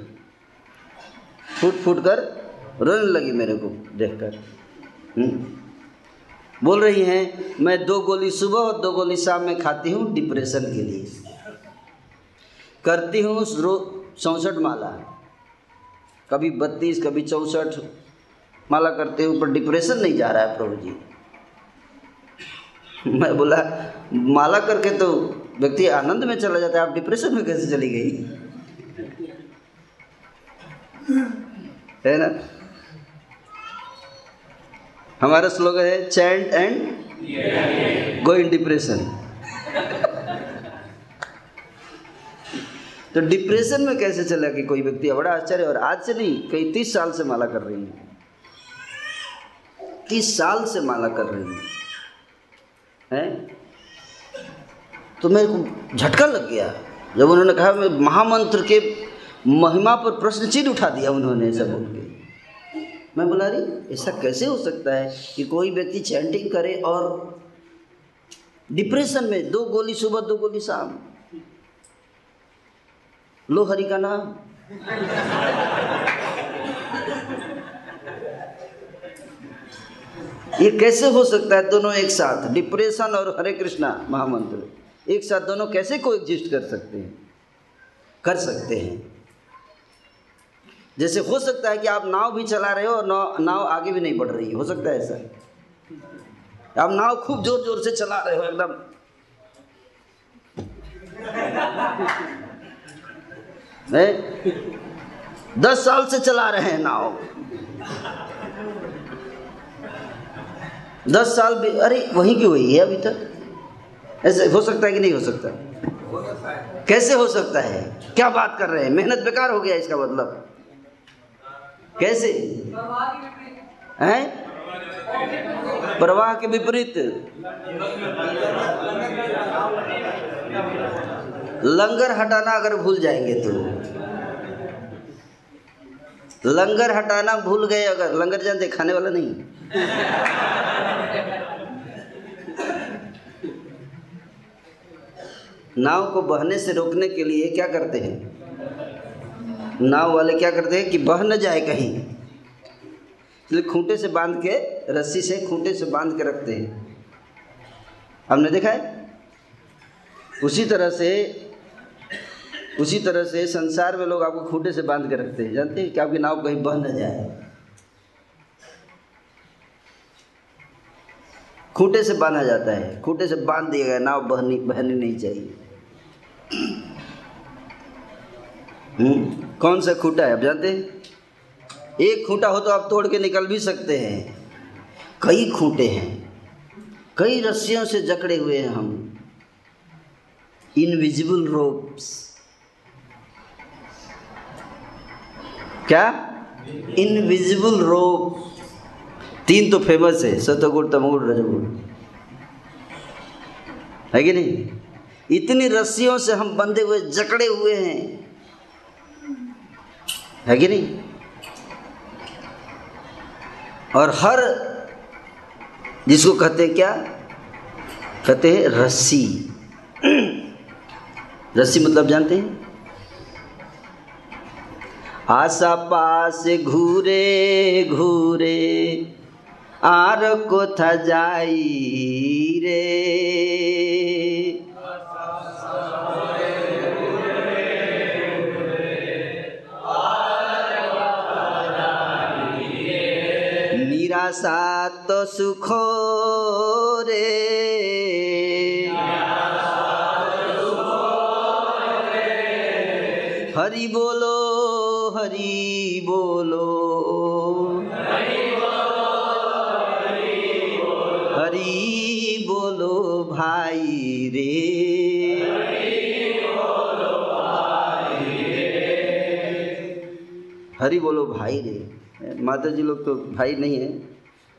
फूट फूट कर रोने लगी मेरे को देखकर। बोल रही हैं मैं दो गोली सुबह और दो गोली शाम में खाती हूँ डिप्रेशन के लिए, करती हूँ चौंसठ माला, कभी बत्तीस कभी चौंसठ माला करते हूँ, पर डिप्रेशन नहीं जा रहा है प्रभु जी। मैं बोला माला करके तो व्यक्ति आनंद में चला जाता है, आप डिप्रेशन में कैसे चली गई, है ना। हमारा स्लोगन है chant and go in depression. तो डिप्रेशन में कैसे चला कि कोई व्यक्ति, बड़ा आश्चर्य। और आज से नहीं, कई तीस साल से माला कर रही है, तीस साल से माला कर रही है, हैं? तो मेरे को झटका लग गया जब उन्होंने कहा, मैं महामंत्र के महिमा पर प्रश्न चिन्ह उठा दिया उन्होंने सब बोल के। मैं बोला रही ऐसा कैसे हो सकता है कि कोई व्यक्ति चैंटिंग करे और डिप्रेशन में, दो गोली सुबह दो गोली शाम, लो हरि का नाम। ये कैसे हो सकता है, दोनों एक साथ, डिप्रेशन और हरे कृष्णा महामंत्र एक साथ, दोनों कैसे कोएग्जिस्ट कर सकते हैं, कर सकते हैं। जैसे हो सकता है कि आप नाव भी चला रहे हो और नाव नाव आगे भी नहीं बढ़ रही, हो सकता है ऐसा। आप नाव खूब जोर जोर से चला रहे हो एकदम, है? दस साल से चला रहे हैं नाव, दस साल भी, अरे वहीं की वही है अभी तक। ऐसे हो सकता है कि नहीं हो सकता, कैसे हो सकता है, क्या बात कर रहे हैं, मेहनत बेकार हो गया, इसका मतलब कैसे, हैं? प्रवाह के विपरीत लंगर हटाना अगर भूल जाएंगे तो लंगर हटाना भूल गए अगर, लंगर जानते खाने वाला नहीं। नाव को बहने से रोकने के लिए क्या करते हैं, नाव वाले क्या करते हैं कि बह न जाए कहीं, इसलिए खूंटे से बांध के, रस्सी से खूंटे से बांध के रखते हैं। हमने देखा है। उसी तरह से उसी तरह से संसार में लोग आपको खूंटे से बांध के रखते हैं, जानते हैं कि आपकी नाव कहीं बह न जाए। खूंटे से बांधा जाता है, खूंटे से बांध दिया गया, नाव बहनी बहनी नहीं चाहिए। हम्म कौन सा खूंटा है आप जानते हैं? एक खूंटा हो तो आप तोड़ के निकल भी सकते हैं, कई खूंटे हैं, कई रस्सियों से जकड़े हुए हैं हम। इनविजिबल रोप्स, क्या इनविजिबल रोप। तीन तो फेमस है, सतगुण तमगुण रजगुण, है कि नहीं? इतनी रस्सियों से हम बंधे हुए जकड़े हुए हैं, है कि नहीं? और हर जिसको कहते हैं क्या कहते हैं रस्सी। रस्सी मतलब जानते हैं? आसा पास घूरे घूरे आर को था जाई रे, निराशा तो सुखो रे, हरि बोलो हरि बोलो हरि बोलो हरि बोलो भाई रे। हरि बोलो भाई रे, माता जी लोग तो भाई नहीं है।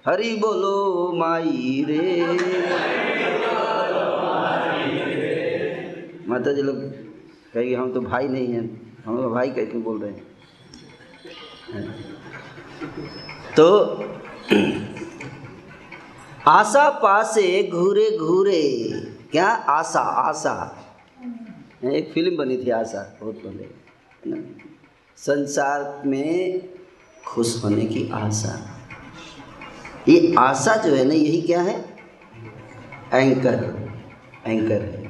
हरि बोलो माई रे, माता जी लोग कहेंगे हम तो भाई नहीं हैं, हम तो भाई कैसे बोल रहे हैं। तो आशा पासे घूरे घूरे, क्या आशा, आशा एक फिल्म बनी थी आशा, बहुत पहले। संसार में खुश होने की आशा, ये आशा जो है ना, यही क्या है, एंकर, एंकर है।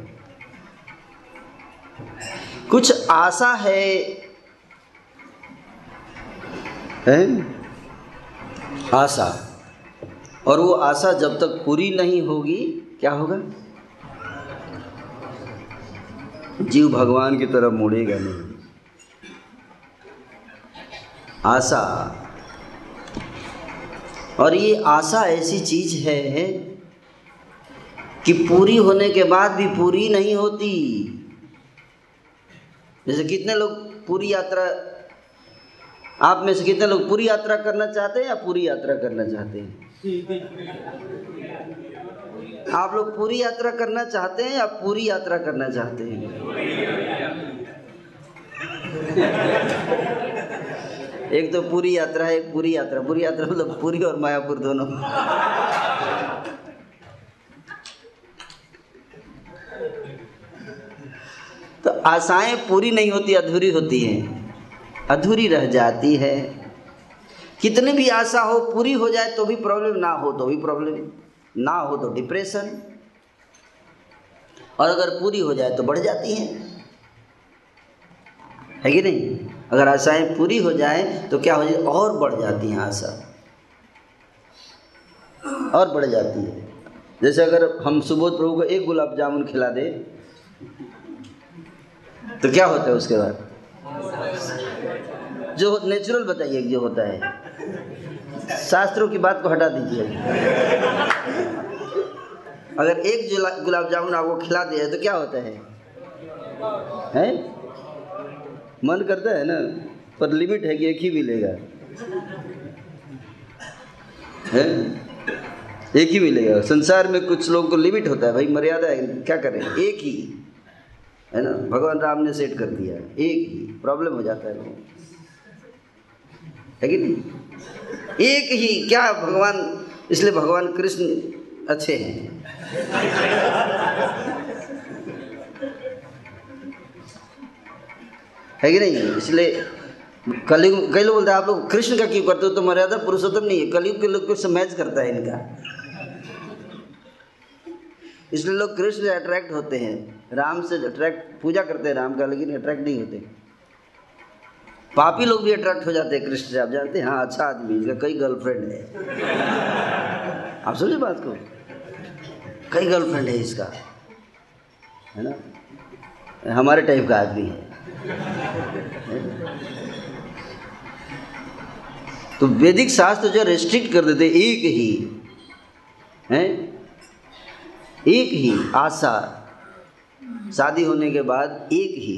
कुछ आशा है, है आशा, और वो आशा जब तक पूरी नहीं होगी क्या होगा, जीव भगवान की तरफ मुड़ेगा नहीं। आशा, और ये आशा ऐसी चीज है कि पूरी होने के बाद भी पूरी नहीं होती। जैसे कितने लोग पूरी यात्रा, आप में से कितने लोग पूरी यात्रा करना चाहते हैं या पूरी यात्रा करना चाहते हैं? आप लोग पूरी यात्रा करना चाहते हैं या पूरी यात्रा करना चाहते हैं? एक तो पूरी यात्रा है, एक पूरी यात्रा। पूरी यात्रा मतलब पूरी और मायापुर दोनों। तो आशाएं पूरी नहीं होती, अधूरी होती हैं, अधूरी रह जाती है। कितनी भी आशा हो, पूरी हो जाए तो भी प्रॉब्लम, ना हो तो भी प्रॉब्लम, ना हो तो डिप्रेशन, और अगर पूरी हो जाए तो बढ़ जाती हैं, है कि नहीं? अगर आशाएं पूरी हो जाए तो क्या हो जाए, और बढ़ जाती हैं आशा, और बढ़ जाती है। जैसे अगर हम सुबोध प्रभु को एक गुलाब जामुन खिला दे तो क्या होता है उसके बाद, जो नेचुरल बताइए जो होता है, शास्त्रों की बात को हटा दीजिए। अगर एक गुलाब जामुन आपको खिला दिया तो क्या होता है, हैं? मन करता है ना, पर लिमिट है कि एक ही मिलेगा, हैं? एक ही मिलेगा। संसार में कुछ लोगों को लिमिट होता है, भाई मर्यादा है, क्या करें, एक ही है ना, भगवान राम ने सेट कर दिया एक ही, प्रॉब्लम हो जाता है लोगों है कि नहीं, एक ही क्या भगवान, इसलिए भगवान कृष्ण अच्छे हैं है कि नहीं। इसलिए कलयुग कई लोग बोलते हैं आप लोग कृष्ण का क्यों करते हो, तो मर्यादा पुरुषोत्तम नहीं है, कलयुग के लोग को समझ करता है इनका, इसलिए लोग कृष्ण से अट्रैक्ट होते हैं, राम से अट्रैक्ट, पूजा करते हैं राम का लेकिन अट्रैक्ट नहीं होते। पापी लोग भी अट्रैक्ट हो जाते हैं कृष्ण से, आप जानते हैं, हाँ अच्छा आदमी, इसका कई गर्लफ्रेंड है, आप समझे बात को, कई गर्लफ्रेंड है इसका, है ना, हमारे टाइप का आदमी है। तो वैदिक शास्त्र जो रेस्ट्रिक्ट कर देते एक ही है, एक ही आशा, शादी होने के बाद एक ही,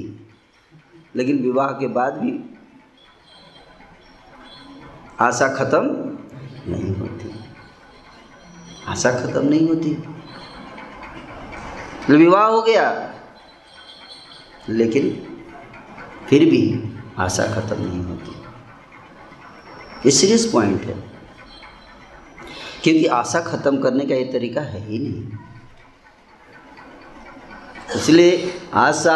लेकिन विवाह के बाद भी आशा खत्म नहीं होती, आशा खत्म नहीं होती। विवाह हो गया लेकिन फिर भी आशा खत्म नहीं होती, ये सीरियस पॉइंट है, क्योंकि आशा खत्म करने का ये तरीका है ही नहीं। इसलिए आशा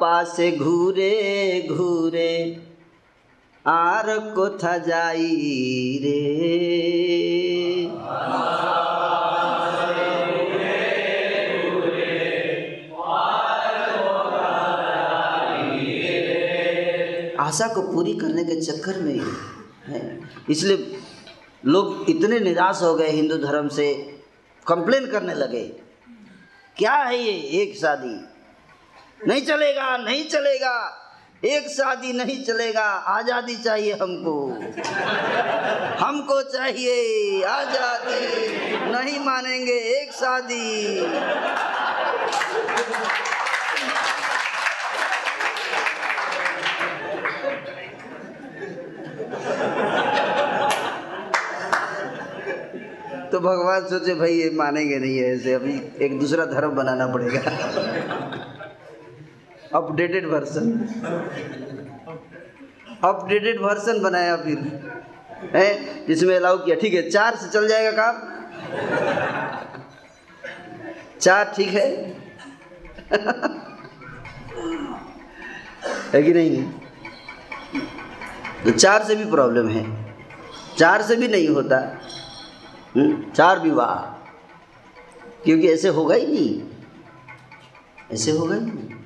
पास घूरे घूरे आर कोथा जाई रे, आशा को पूरी करने के चक्कर में है, इसलिए लोग इतने निराश हो गए हिंदू धर्म से, कंप्लेन करने लगे, क्या है ये एक शादी नहीं चलेगा, नहीं चलेगा, एक शादी नहीं चलेगा, आज़ादी चाहिए हमको, हमको चाहिए आज़ादी, नहीं मानेंगे एक शादी। तो भगवान सोचे भाई ये मानेंगे नहीं है, ऐसे अभी एक दूसरा धर्म बनाना पड़ेगा, अपडेटेड वर्सन, अपडेटेड वर्सन बनाया फिर है, जिसमें अलाउ किया, ठीक है चार से चल जाएगा काम, चार ठीक है है कि नहीं, तो चार से भी प्रॉब्लम है, चार से भी नहीं होता चार विवाह, क्योंकि ऐसे होगा ही नहीं, ऐसे होगा ही नहीं।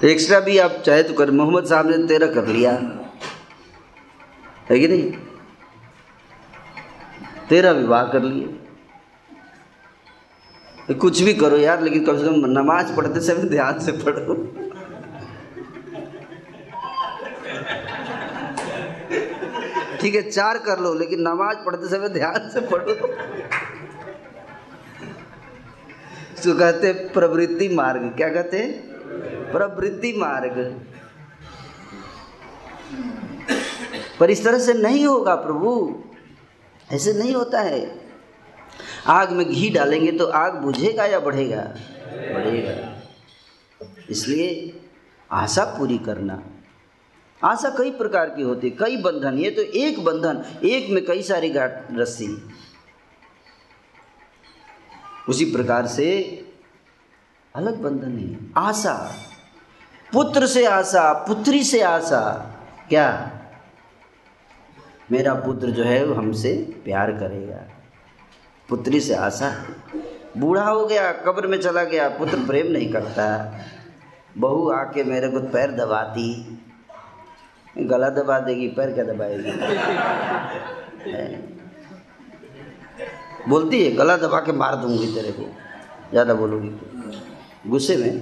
तो एक्स्ट्रा भी आप चाहे तो कर, मोहम्मद साहब ने तेरह कर लिया है कि नहीं, तेरह विवाह कर लिए। कुछ भी करो यार, लेकिन कम से कम नमाज पढ़ते समय ध्यान से पढ़ो, ठीक है चार कर लो लेकिन नमाज पढ़ते समय ध्यान से पढ़ो। इसको कहते हैं प्रवृत्ति मार्ग, क्या कहते हैं, प्रवृत्ति मार्ग। पर इस तरह से नहीं होगा प्रभु, ऐसे नहीं होता है। आग में घी डालेंगे तो आग बुझेगा या बढ़ेगा, बढ़ेगा। इसलिए आशा पूरी करना, आशा कई प्रकार की होती है, कई बंधन, ये तो एक बंधन, एक में कई सारी गांठ रस्सी। उसी प्रकार से अलग बंधन है आशा, पुत्र से आशा, पुत्री से आशा, क्या मेरा पुत्र जो है वो हमसे प्यार करेगा, पुत्री से आशा। बूढ़ा हो गया, कब्र में चला गया, पुत्र प्रेम नहीं करता, बहू आके मेरे को पैर दबाती, गला दबा देगी, पैर क्या दबाएगी, बोलती है गला दबा के मार दूंगी तेरे को, ज़्यादा बोलूंगी तो गुस्से में।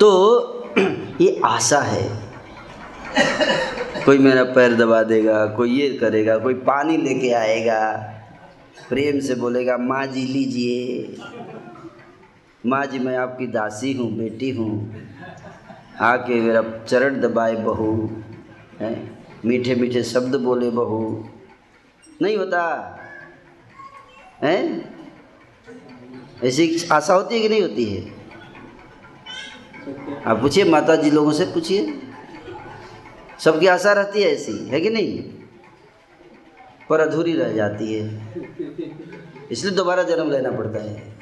तो ये आशा है, कोई मेरा पैर दबा देगा, कोई ये करेगा, कोई पानी लेके आएगा, प्रेम से बोलेगा माँ जी लीजिए, माँ जी मैं आपकी दासी हूँ, बेटी हूँ, आके मेरा चरण दबाए बहू है, मीठे मीठे शब्द बोले बहू, नहीं होता है? ऐसी आशा होती है कि नहीं होती है? आप पूछिए, माता जी लोगों से पूछिए, सबकी आशा रहती है ऐसी, है कि नहीं? पर अधूरी रह जाती है, इसलिए दोबारा जन्म लेना पड़ता है।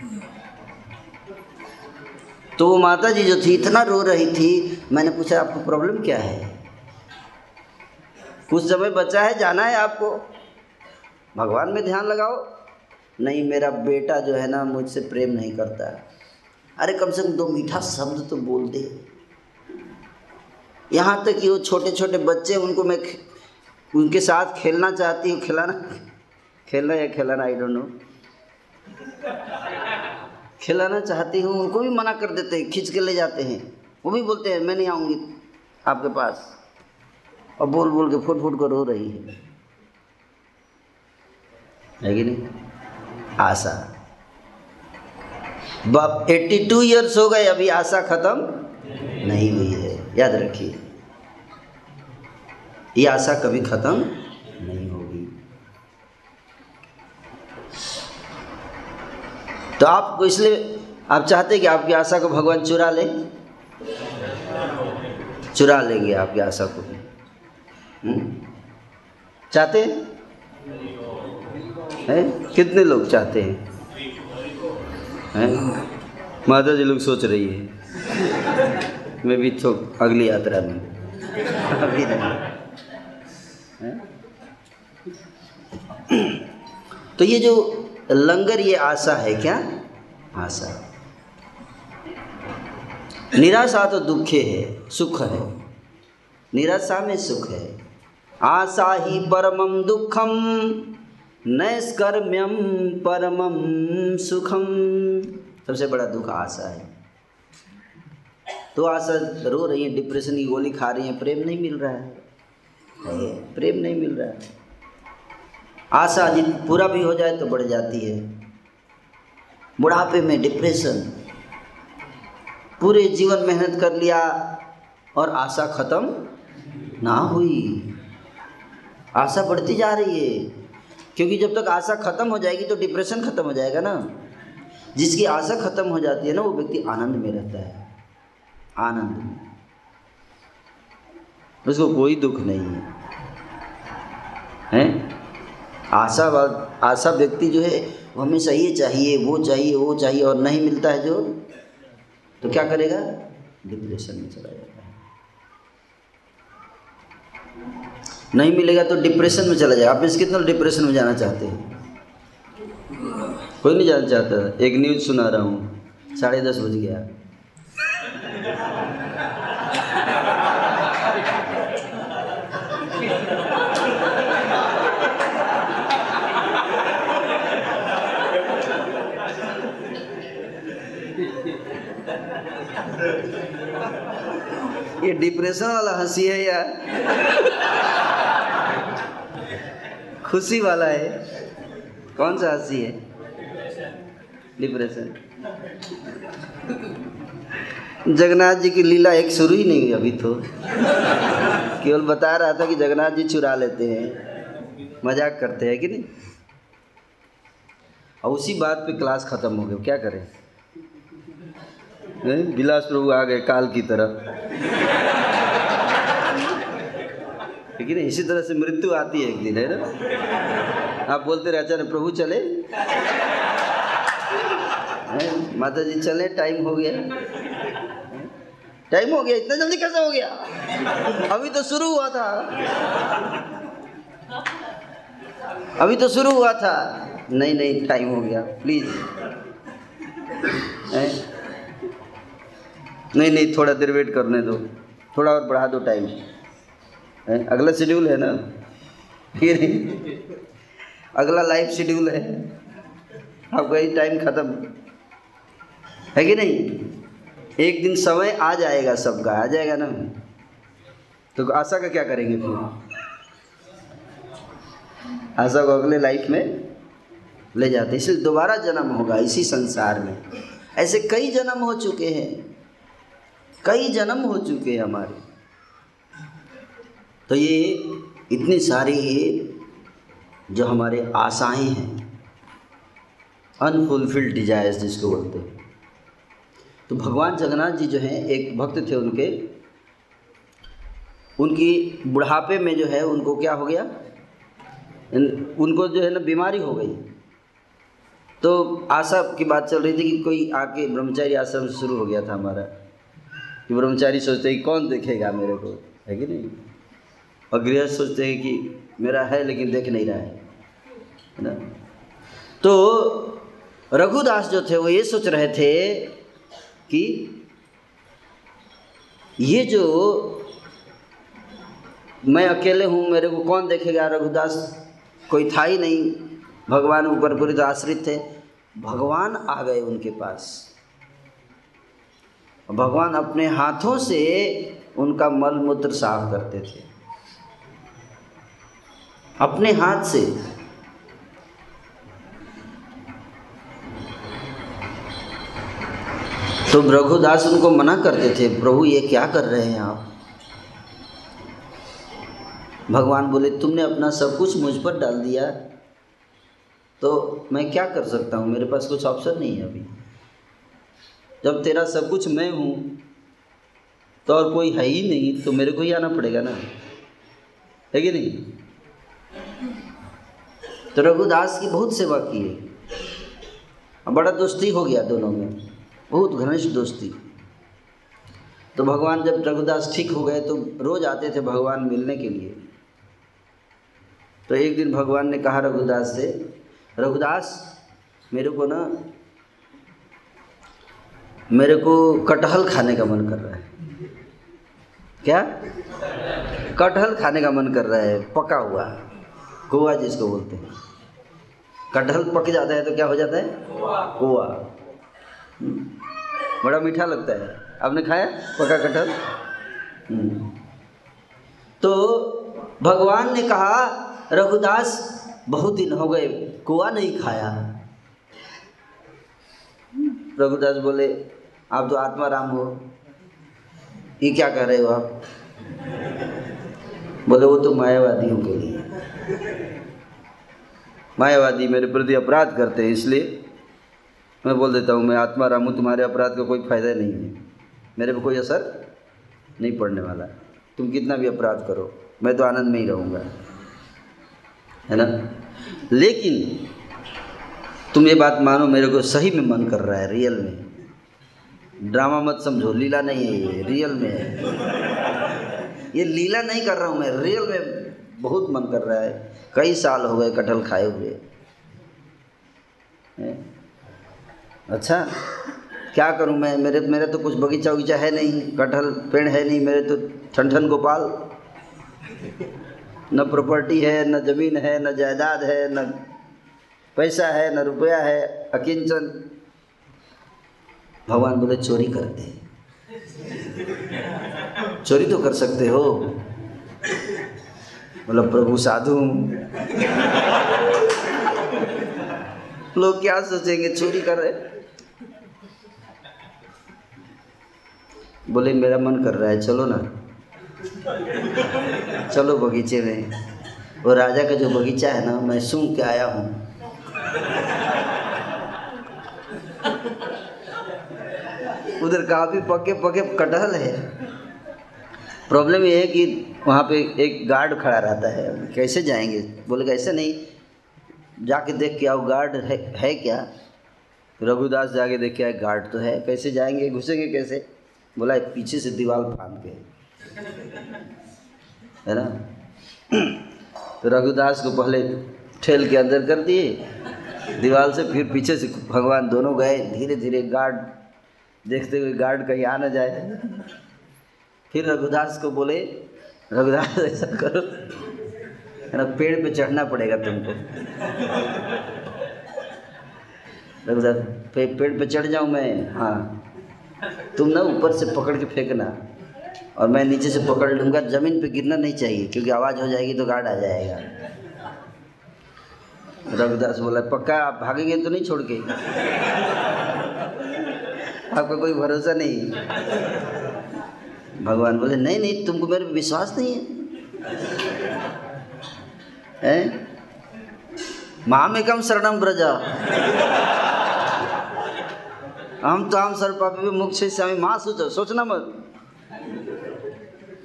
तो वो माता जी जो थी इतना रो रही थी, मैंने पूछा आपको प्रॉब्लम क्या है, कुछ समय बचा है, जाना है आपको, भगवान में ध्यान लगाओ। नहीं, मेरा बेटा जो है ना मुझसे प्रेम नहीं करता। अरे कम से कम दो मीठा शब्द तो बोल दे। यहाँ तक कि वो छोटे छोटे बच्चे, उनको मैं उनके साथ खेलना चाहती हूँ, खिलाना खेलना या खिलाना आई डोंट नो, खिलाना चाहती हूँ, उनको भी मना कर देते हैं, खींच के ले जाते हैं। वो भी बोलते हैं मैं नहीं आऊँगी आपके पास, और बोल बोल के फूट फूट कर रो रही है, है कि नहीं? आशा, बाप बयासी इयर्स हो गए, अभी आशा खत्म नहीं हुई है। याद रखिए, ये आशा कभी खत्म नहीं होगी। तो आपको इसलिए, आप चाहते कि आपकी आशा को भगवान चुरा ले, चुरा लेंगे आपकी आशा को, चाहते हैं? कितने लोग चाहते हैं? हैं? माता जी लोग सोच रही है मैं भी तो अगली यात्रा में अभी नहीं। तो ये जो लंगर, ये आशा है। क्या आशा? निराशा तो दुखे है, सुख है, निराशा में सुख है। आशा ही परमम दुखम, नैष्कर्म्यम परमम सुखम। सबसे बड़ा दुख आशा है। तो आशा रो रही है, डिप्रेशन की गोली खा रही है, प्रेम नहीं मिल रहा है, प्रेम नहीं मिल रहा है। आशा जिन पूरा भी हो जाए तो बढ़ जाती है। बुढ़ापे में डिप्रेशन, पूरे जीवन मेहनत कर लिया और आशा खत्म ना हुई, आशा बढ़ती जा रही है। क्योंकि जब तक आशा खत्म हो जाएगी तो डिप्रेशन खत्म हो जाएगा ना। जिसकी आशा खत्म हो जाती है ना, वो व्यक्ति आनंद में रहता है, आनंद में, उसको कोई दुख नहीं है, हैं? आशा आशा व्यक्ति जो है वो हमेशा ये चाहिए, वो चाहिए, वो चाहिए, और नहीं मिलता है जो, तो क्या करेगा? डिप्रेशन में चला जाएगा। नहीं मिलेगा तो डिप्रेशन में चला जाएगा। आप इस कितने डिप्रेशन में जाना चाहते हैं? कोई नहीं जाना चाहता। एक न्यूज़ सुना रहा हूँ, साढ़े दस बज गया, ये डिप्रेशन वाला हंसी है या खुशी वाला है? कौन सा हंसी है? डिप्रेशन। जगन्नाथ जी की लीला एक शुरू ही नहीं हुई अभी तो केवल बता रहा था कि जगन्नाथ जी चुरा लेते हैं, मजाक करते हैं कि नहीं? और उसी बात पे क्लास खत्म हो गई, क्या करें? विलास प्रभु आ गए काल की तरह, लेकिन इसी तरह से मृत्यु आती है एक दिन, है ना? आप बोलते रहे अचानक प्रभु चले, माता जी चले, टाइम हो गया, टाइम हो गया, इतना जल्दी कैसे हो गया? अभी तो शुरू हुआ था, अभी तो शुरू हुआ था। नहीं नहीं, टाइम हो गया, प्लीज। नहीं नहीं, थोड़ा देर वेट करने दो, थोड़ा और बढ़ा दो टाइम, अगला शेड्यूल है ना, फिर अगला लाइफ शेड्यूल है, आपका ही टाइम खत्म है कि नहीं? एक दिन समय आ जाएगा, सबका आ जाएगा ना। तो आशा का क्या करेंगे फिर? आशा को अगले लाइफ में ले जाते, इसलिए दोबारा जन्म होगा इसी संसार में। ऐसे कई जन्म हो चुके हैं, कई जन्म हो चुके हैं हमारे, तो ये इतनी सारी जो हमारे आशाएं हैं, अनफुलफिल्ड डिजायर्स जिसको बोलते हैं, तो भगवान जगन्नाथ जी जो हैं एक भक्त थे उनके, उनकी बुढ़ापे में जो है उनको क्या हो गया, उनको जो है ना बीमारी हो गई। तो आशा की बात चल रही थी कि कोई आके ब्रह्मचारी आश्रम शुरू हो गया था हमारा, कि ब्रह्मचारी सोचते हैं कौन देखेगा मेरे को, है कि नहीं, और गृहस्थ सोचते हैं कि मेरा है लेकिन देख नहीं रहा है ना। तो रघुदास जो थे वो ये सोच रहे थे कि ये जो मैं अकेले हूँ, मेरे को कौन देखेगा, रघुदास कोई था ही नहीं, भगवान ऊपर पूरी तरह आश्रित थे। भगवान आ गए उनके पास, भगवान अपने हाथों से उनका मल मूत्र साफ करते थे, अपने हाथ से। तो रघुदास उनको मना करते थे, प्रभु ये क्या कर रहे हैं आप। भगवान बोले तुमने अपना सब कुछ मुझ पर डाल दिया, तो मैं क्या कर सकता हूँ, मेरे पास कुछ ऑप्शन नहीं है अभी। जब तेरा सब कुछ मैं हूँ तो और कोई है ही नहीं, तो मेरे को ही आना पड़ेगा ना, है कि नहीं। तो रघुदास की बहुत सेवा की है, बड़ा दोस्ती हो गया दोनों में, बहुत घनिष्ठ दोस्ती। तो भगवान जब रघुदास ठीक हो गए तो रोज आते थे भगवान मिलने के लिए। तो एक दिन भगवान ने कहा रघुदास से, रघुदास मेरे को ना मेरे को कटहल खाने का मन कर रहा है। क्या? कटहल खाने का मन कर रहा है, पका हुआ कोवा जिसको बोलते हैं। कटहल पक जाता है तो क्या हो जाता है, कोवा, बड़ा मीठा लगता है। आपने खाया पका कटहल? तो भगवान ने कहा रघुदास बहुत दिन हो गए कोवा नहीं खाया। रघुदास बोले आप तो आत्मा राम हो, ये क्या कह रहे हो आप। बोले वो तो मायावादियों के लिए, मायावादी मेरे प्रति अपराध करते हैं, इसलिए मैं बोल देता हूँ मैं आत्मा राम हूँ, तुम्हारे अपराध का कोई फायदा नहीं है, मेरे पे कोई असर नहीं पड़ने वाला, तुम कितना भी अपराध करो मैं तो आनंद में ही रहूँगा, है ना। लेकिन तुम ये बात मानो मेरे को सही में मन कर रहा है, रियल में, ड्रामा मत समझो, लीला नहीं है ये, रियल में है ये, लीला नहीं कर रहा हूँ मैं, रियल में बहुत मन कर रहा है, कई साल हो गए कटहल खाए हुए। अच्छा क्या करूं मैं, मेरे मेरा तो कुछ बगीचा उगीचा है नहीं, कटहल पेड़ है नहीं, मेरे तो ठन ठन गोपाल, न प्रॉपर्टी है, न जमीन है, न जायदाद है, न पैसा है, न रुपया है, अकिंचन। भगवान बोले चोरी करते हैं, चोरी तो कर सकते हो। बोला प्रभु साधु लोग क्या सोचेंगे, चोरी कर रहे। बोले मेरा मन कर रहा है, चलो ना, चलो बगीचे में, वो राजा का जो बगीचा है ना मैं सूंघ के आया हूँ। उधर काफी पके पके कटहल है। प्रॉब्लम ये है कि वहाँ पे एक गार्ड खड़ा रहता है, कैसे जाएंगे। बोले कैसे नहीं, जाके देख के आओ गार्ड है, है क्या। रघुदास जाके देख के आए गार्ड तो है, कैसे जाएंगे, घुसेंगे कैसे। बोला पीछे से दीवार फाड़ के, है ना। तो रघुदास को पहले ठेल के अंदर कर दिए दीवार से, फिर पीछे से भगवान दोनों गए धीरे धीरे, गार्ड देखते हुए गार्ड कहीं आ ना जाए। फिर रघुदास को बोले रघुदास ऐसा करो ना, पेड़ पे चढ़ना पड़ेगा तुमको। रघुदास पे, पेड़ पे चढ़ जाऊं मैं? हाँ, तुम ना ऊपर से पकड़ के फेंकना और मैं नीचे से पकड़ लूँगा, जमीन पे गिरना नहीं चाहिए क्योंकि आवाज़ हो जाएगी तो गार्ड आ जाएगा। रघुदास बोला पक्का आप भागेंगे तो नहीं छोड़ के, आपका कोई भरोसा नहीं। भगवान बोले नहीं नहीं तुमको मेरे पे विश्वास नहीं है, है मामेकम शरणम ब्रजा। हम तो हम सर्वपापी मुक्त से स्वामी माँ सोचो, सोचना मत।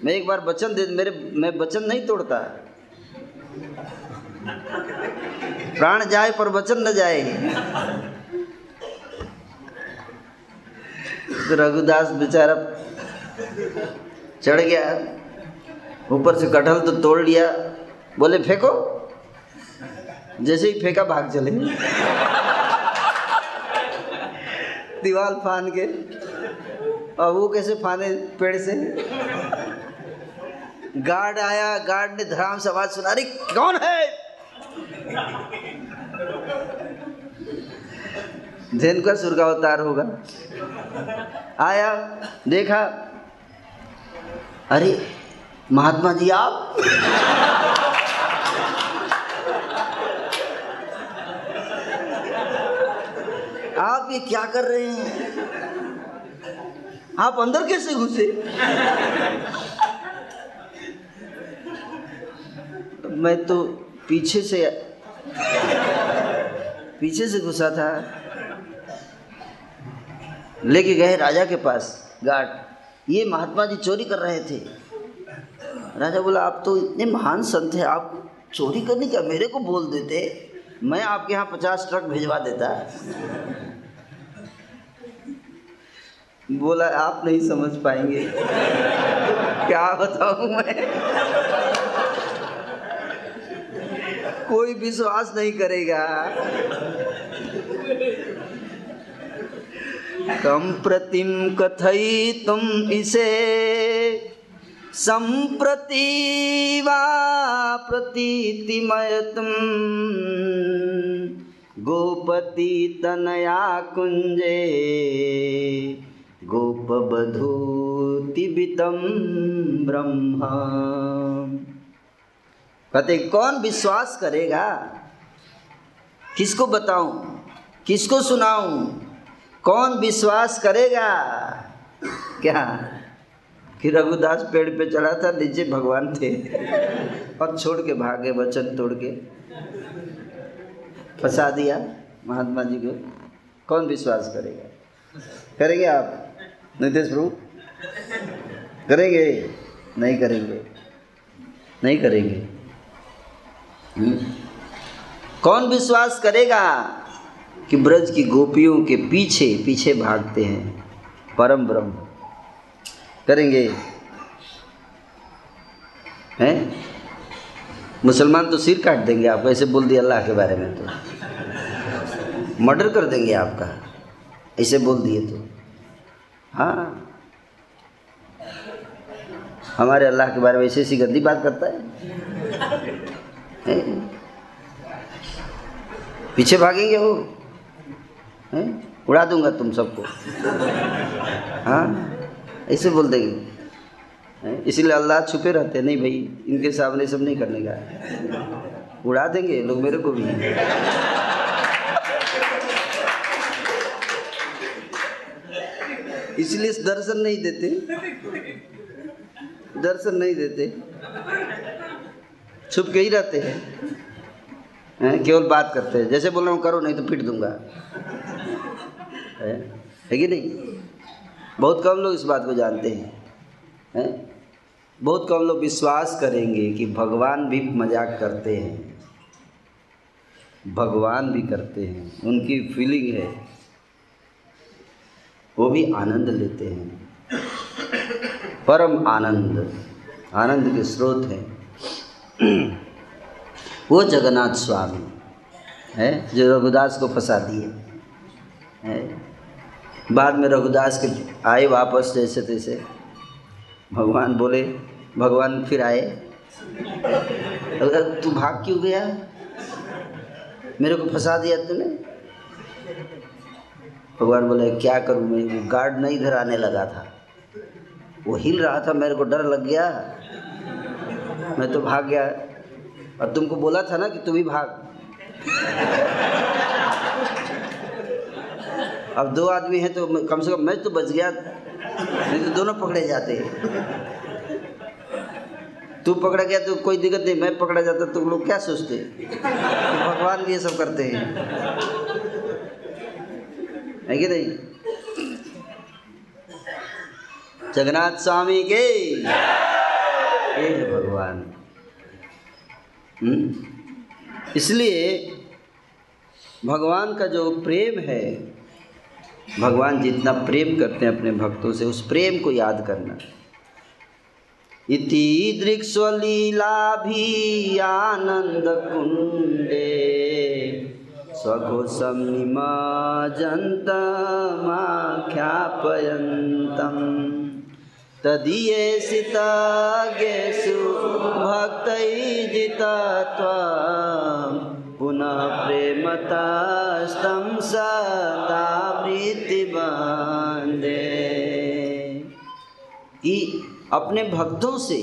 मैं एक बार वचन दे, मेरे मैं वचन नहीं तोड़ता, प्राण जाए पर वचन न जाए। तो रघुदास बेचारा चढ़ गया ऊपर से, कटहल तो तोड़ लिया, बोले फेंको, जैसे ही फेंका भाग चले दीवार फान के। और वो कैसे फाने पेड़ से, गार्ड आया, गार्ड ने धड़ाम से आवाज सुना, अरे कौन है? धन का सुर का अवतार होगा। आया, देखा, अरे महात्मा जी आप। आप ये क्या कर रहे हैं? आप अंदर कैसे घुसे? मैं तो पीछे से पीछे से घुसा था। लेके गए राजा के पास गार्ड, ये महात्मा जी चोरी कर रहे थे। राजा बोला, आप तो इतने महान संत हैं, आप चोरी करने क्या, मेरे को बोल देते, मैं आपके यहाँ पचास ट्रक भिजवा देता। बोला, आप नहीं समझ पाएंगे। क्या बताऊँ मैं, कोई विश्वास नहीं करेगा। कम प्रतिम कथई तुम इसे संप्रति वा प्रतीतिमयतम गोपति तनया कुंजे गोपबधूतिबितम ब्रह्मा। कहते कौन विश्वास करेगा? किसको बताऊं, किसको सुनाऊं? कौन विश्वास करेगा? क्या कि रघुदास पेड़ पे चढ़ा था, नीचे भगवान थे और छोड़ के भागे, वचन तोड़ के फंसा दिया महात्मा जी को। कौन विश्वास करेगा? करेंगे आप नितेश प्रभु? करेंगे? नहीं करेंगे, नहीं करेंगे। हुँ? कौन विश्वास करेगा कि ब्रज की गोपियों के पीछे पीछे भागते हैं परम ब्रह्म? करेंगे? हैं? मुसलमान तो सिर काट देंगे आपको, ऐसे बोल दिया अल्लाह के बारे में तो मर्डर कर देंगे आपका, ऐसे बोल दिए तो। हाँ, हमारे अल्लाह के बारे में ऐसी ऐसी गंदी बात करता है, है? पीछे भागेंगे हो, हैं? उड़ा दूंगा तुम सबको। हाँ, ऐसे बोल देंगे। इसीलिए अल्लाह छुपे रहते, नहीं भाई इनके सामने सब नहीं करने का, उड़ा देंगे लोग मेरे को भी। इसलिए दर्शन नहीं देते, दर्शन नहीं देते, छुप के ही रहते हैं, केवल बात करते हैं। जैसे बोल रहा हूँ करो, नहीं तो पीट दूंगा, है कि नहीं? बहुत कम लोग इस बात को जानते हैं, हैं? बहुत कम लोग विश्वास करेंगे कि भगवान भी मजाक करते हैं, भगवान भी करते हैं, उनकी फीलिंग है, वो भी आनंद लेते हैं, परम आनंद, आनंद के स्रोत हैं वो जगन्नाथ स्वामी, है जो रघुदास को फंसा दिए, है? बाद में रघुदास के आए वापस जैसे तैसे, भगवान बोले, भगवान फिर आए, अगर तू भाग क्यों गया, मेरे को फंसा दिया तूने। भगवान बोले, क्या करूँ मैं, गार्ड नहीं इधर आने लगा था, वो हिल रहा था, मेरे को डर लग गया, मैं तो भाग गया, और तुमको बोला था ना कि तू भी भाग। अब दो आदमी हैं तो कम से कम मैं तो बच गया, नहीं तो दोनों पकड़े जाते। तू पकड़ा गया तो कोई दिक्कत नहीं, मैं पकड़ा जाता तो लोग क्या सोचते, तो भगवान ये सब करते हैं, है कि नहीं। जगन्नाथ स्वामी के ये भगवान। इसलिए भगवान का जो प्रेम है, भगवान जितना प्रेम करते हैं अपने भक्तों से, उस प्रेम को याद करना। इति दृक्स्वलीलाभि आनन्दकुण्डे स्वघोषं निमज्जन्तमाख्यापयन्तं तदीयसिताग्रेषु भक्तैर्जिता त्वां पुनः प्रेमतास्तं सदा प्रीतिबान्धे। अपने भक्तों से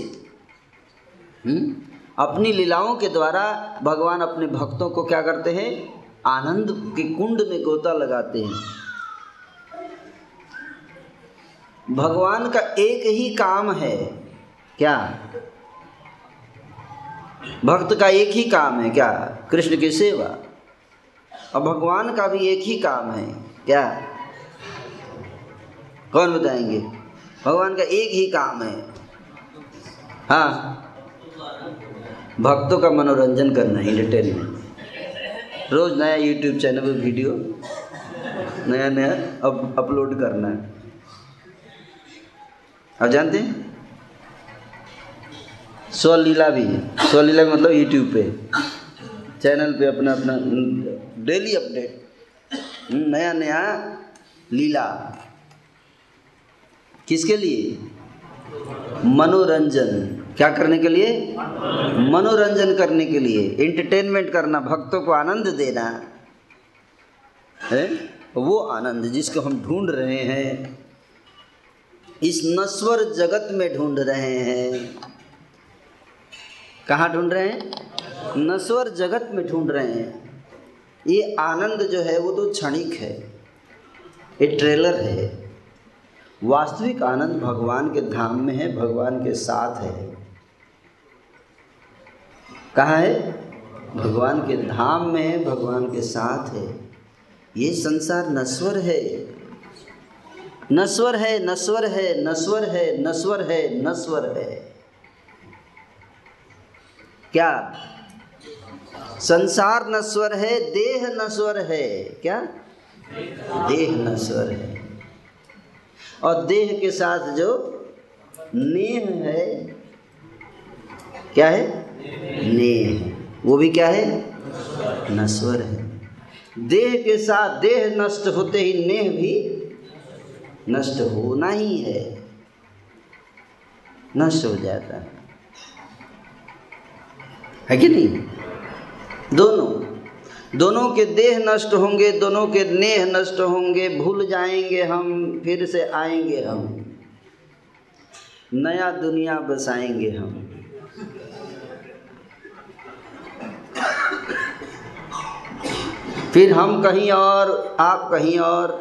अपनी लीलाओं के द्वारा भगवान अपने भक्तों को क्या करते हैं, आनंद के कुंड में गोता लगाते हैं। भगवान का एक ही काम है क्या, भक्त का एक ही काम है क्या, कृष्ण की सेवा। और भगवान का भी एक ही काम है क्या, कौन बताएंगे। भगवान का एक ही काम है, हाँ, भक्तों का मनोरंजन करना, एंटरटेनमेंट। रोज नया यूट्यूब चैनल पर वीडियो नया नया अब अपलोड करना है। आप जानते हैं स्वलीला भी, स्वलीला मतलब यूट्यूब पे चैनल पे अपना अपना डेली अपडेट, नया नया लीला, किसके लिए, मनोरंजन। क्या करने के लिए, मनोरंजन करने के लिए, एंटरटेनमेंट करना, भक्तों को आनंद देना है। वो आनंद जिसको हम ढूंढ रहे हैं, इस नश्वर जगत में ढूंढ रहे हैं। कहाँ ढूंढ रहे हैं, नश्वर जगत में ढूंढ रहे हैं। ये आनंद जो है वो तो क्षणिक है, ये ट्रेलर है। वास्तविक आनंद भगवान के धाम में है, भगवान के साथ है। कहाँ है, भगवान के धाम में है, भगवान के साथ है। ये संसार नश्वर है, नश्वर है, नश्वर है, नश्वर है, नश्वर है, नश्वर है। क्या संसार नश्वर है, देह नश्वर है, क्या देह नश्वर है। और देह के साथ जो नेह है, क्या है, नेह, वो भी क्या है, नश्वर है। देह के साथ देह नष्ट होते ही नेह भी नष्ट होना ही है, नष्ट हो जाता है, है कि नहीं। दोनों दोनों के देह नष्ट होंगे, दोनों के नेह नष्ट होंगे, भूल जाएंगे हम, फिर से आएंगे हम, नया दुनिया बसाएंगे हम। फिर हम कहीं और, आप कहीं और।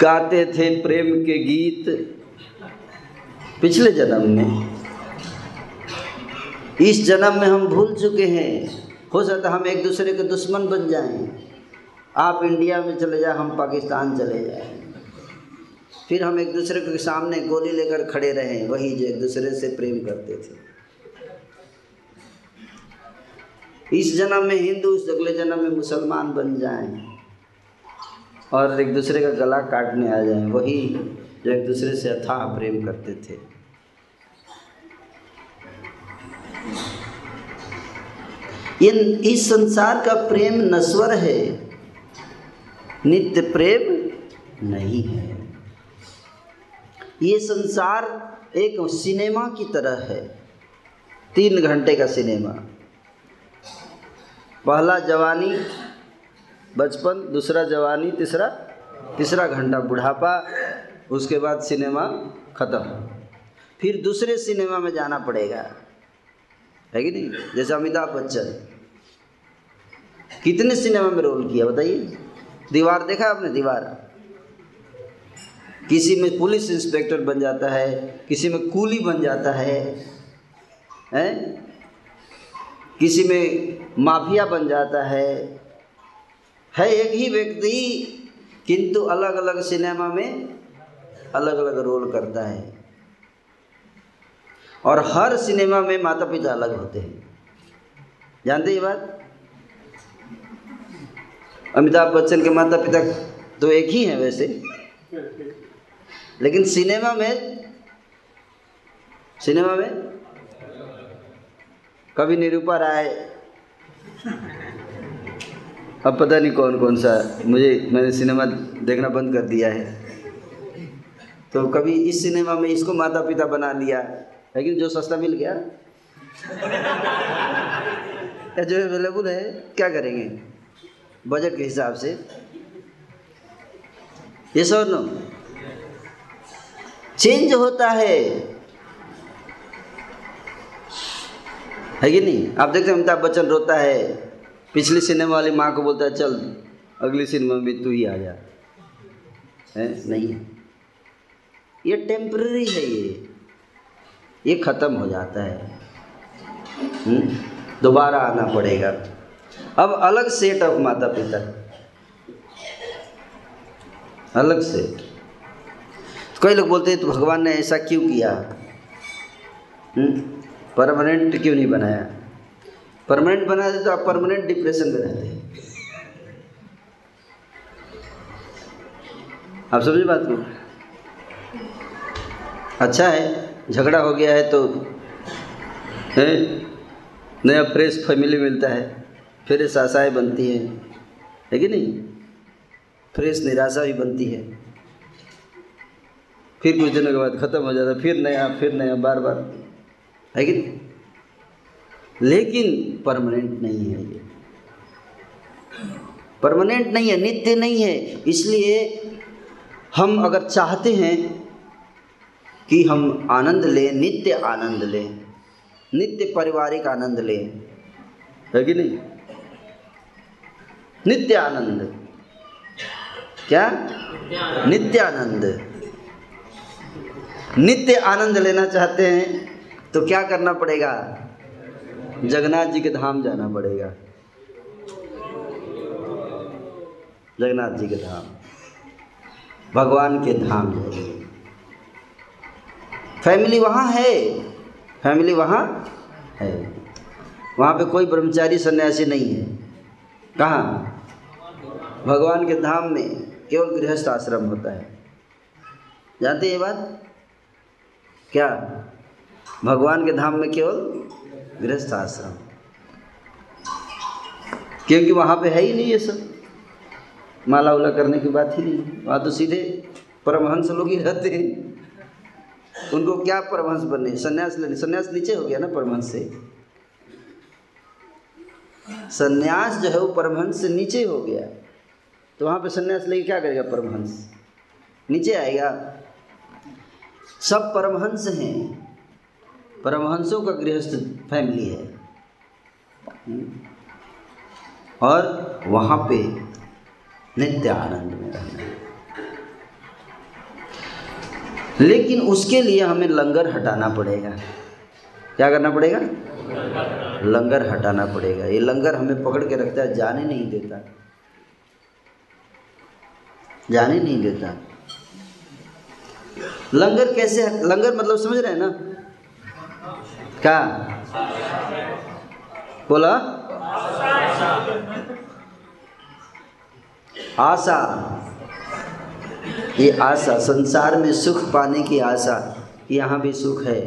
गाते थे प्रेम के गीत पिछले जन्म में, इस जन्म में हम भूल चुके हैं। हो सकता हम एक दूसरे के दुश्मन बन जाएं, आप इंडिया में चले जाए, हम पाकिस्तान चले जाए, फिर हम एक दूसरे के सामने गोली लेकर खड़े रहें, वही जो एक दूसरे से प्रेम करते थे। इस जन्म में हिंदू, उस अगले जन्म में मुसलमान बन जाएं और एक दूसरे का गला काटने आ जाएं, वही जो एक दूसरे से अथाह प्रेम करते थे। इस संसार का प्रेम नश्वर है, नित्य प्रेम नहीं है। ये संसार एक सिनेमा की तरह है, तीन घंटे का सिनेमा। पहला जवानी, बचपन, दूसरा जवानी, तीसरा तीसरा घंटा बुढ़ापा, उसके बाद सिनेमा खत्म। फिर दूसरे सिनेमा में जाना पड़ेगा, है कि नहीं। जैसे अमिताभ बच्चन कितने सिनेमा में रोल किया, बताइए। दीवार देखा आपने, दीवार किसी में पुलिस इंस्पेक्टर बन जाता है, किसी में कूली बन जाता है, है किसी में माफिया बन जाता है। है एक ही व्यक्ति किंतु अलग अलग सिनेमा में अलग अलग रोल करता है, और हर सिनेमा में माता पिता अलग होते हैं। जानते ये बात? अमिताभ बच्चन के माता पिता तो एक ही हैं वैसे, लेकिन सिनेमा में सिनेमा में कभी निरूपा राय, अब पता नहीं कौन कौन सा, मुझे मैंने सिनेमा देखना बंद कर दिया है। तो कभी इस सिनेमा में इसको माता पिता बना लिया, लेकिन जो सस्ता मिल गया या जो अवेलेबल है क्या करेंगे, बजट के हिसाब से। ये सब नो चेंज होता है, है कि नहीं? आप देखते हैं अमिताभ बच्चन रोता है, पिछली सिनेमा वाली माँ को बोलता है चल अगली सिनेमा में तू ही आ जा, है नहीं? ये टेम्पररी है, ये ये ख़त्म हो जाता है, दोबारा आना पड़ेगा। अब अलग सेट ऑफ माता पिता, अलग सेट। तो कई लोग बोलते हैं तो भगवान ने ऐसा क्यों किया, परमानेंट क्यों नहीं बनाया? परमानेंट बना दे तो आप परमानेंट डिप्रेशन में रहते हैं। आप समझे बात को? अच्छा है झगड़ा हो गया है तो है नया फ्रेश फैमिली मिलता है, फ्रेश आशाएं बनती हैं, है कि नहीं? फ्रेश निराशा भी बनती है, फिर कुछ दिनों के बाद ख़त्म हो जाता, फिर नया फिर नया बार बार, है कि नहीं? लेकिन परमानेंट नहीं है, ये परमानेंट नहीं है, नित्य नहीं है। इसलिए हम अगर चाहते हैं कि हम आनंद लें, नित्य आनंद लें, नित्य पारिवारिक आनंद लें, है कि नहीं? नित्य आनंद, क्या नित्य आनंद, नित्य आनंद लेना चाहते हैं तो क्या करना पड़ेगा? जगन्नाथ जी के धाम जाना पड़ेगा, जगन्नाथ जी के धाम, भगवान के धाम जाइए। फैमिली वहाँ है, फैमिली वहाँ है, वहाँ पे कोई ब्रह्मचारी सन्यासी नहीं है। कहाँ? भगवान के धाम में केवल गृहस्थ आश्रम होता है। जानते ये बात? क्या? भगवान के धाम में केवल गृहस्थ आश्रम, क्योंकि वहाँ पे है ही नहीं ये सब, माला उला करने की बात ही नहीं। वहाँ तो सीधे परमहंस लोग ही रहते हैं, उनको क्या परमहंस बनने, सन्यास लेने। सन्यास नीचे हो गया ना परमहंस से, सन्यास जो है वो परमहंस से नीचे हो गया। तो वहाँ पे सन्यास लेके क्या करेगा परमहंस? नीचे आएगा। सब परमहंस हैं, परमहंसों का गृहस्थ फैमिली है, और वहाँ पे नित्य आनंद में रहना है। लेकिन उसके लिए हमें लंगर हटाना पड़ेगा। क्या करना पड़ेगा? लंगर हटाना पड़ेगा। ये लंगर हमें पकड़ के रखता है, जाने नहीं देता, जाने नहीं देता। लंगर कैसे? लंगर मतलब समझ रहे हैं ना? क्या बोला? आशा, ये आशा, संसार में सुख पाने की आशा, यहाँ भी सुख है,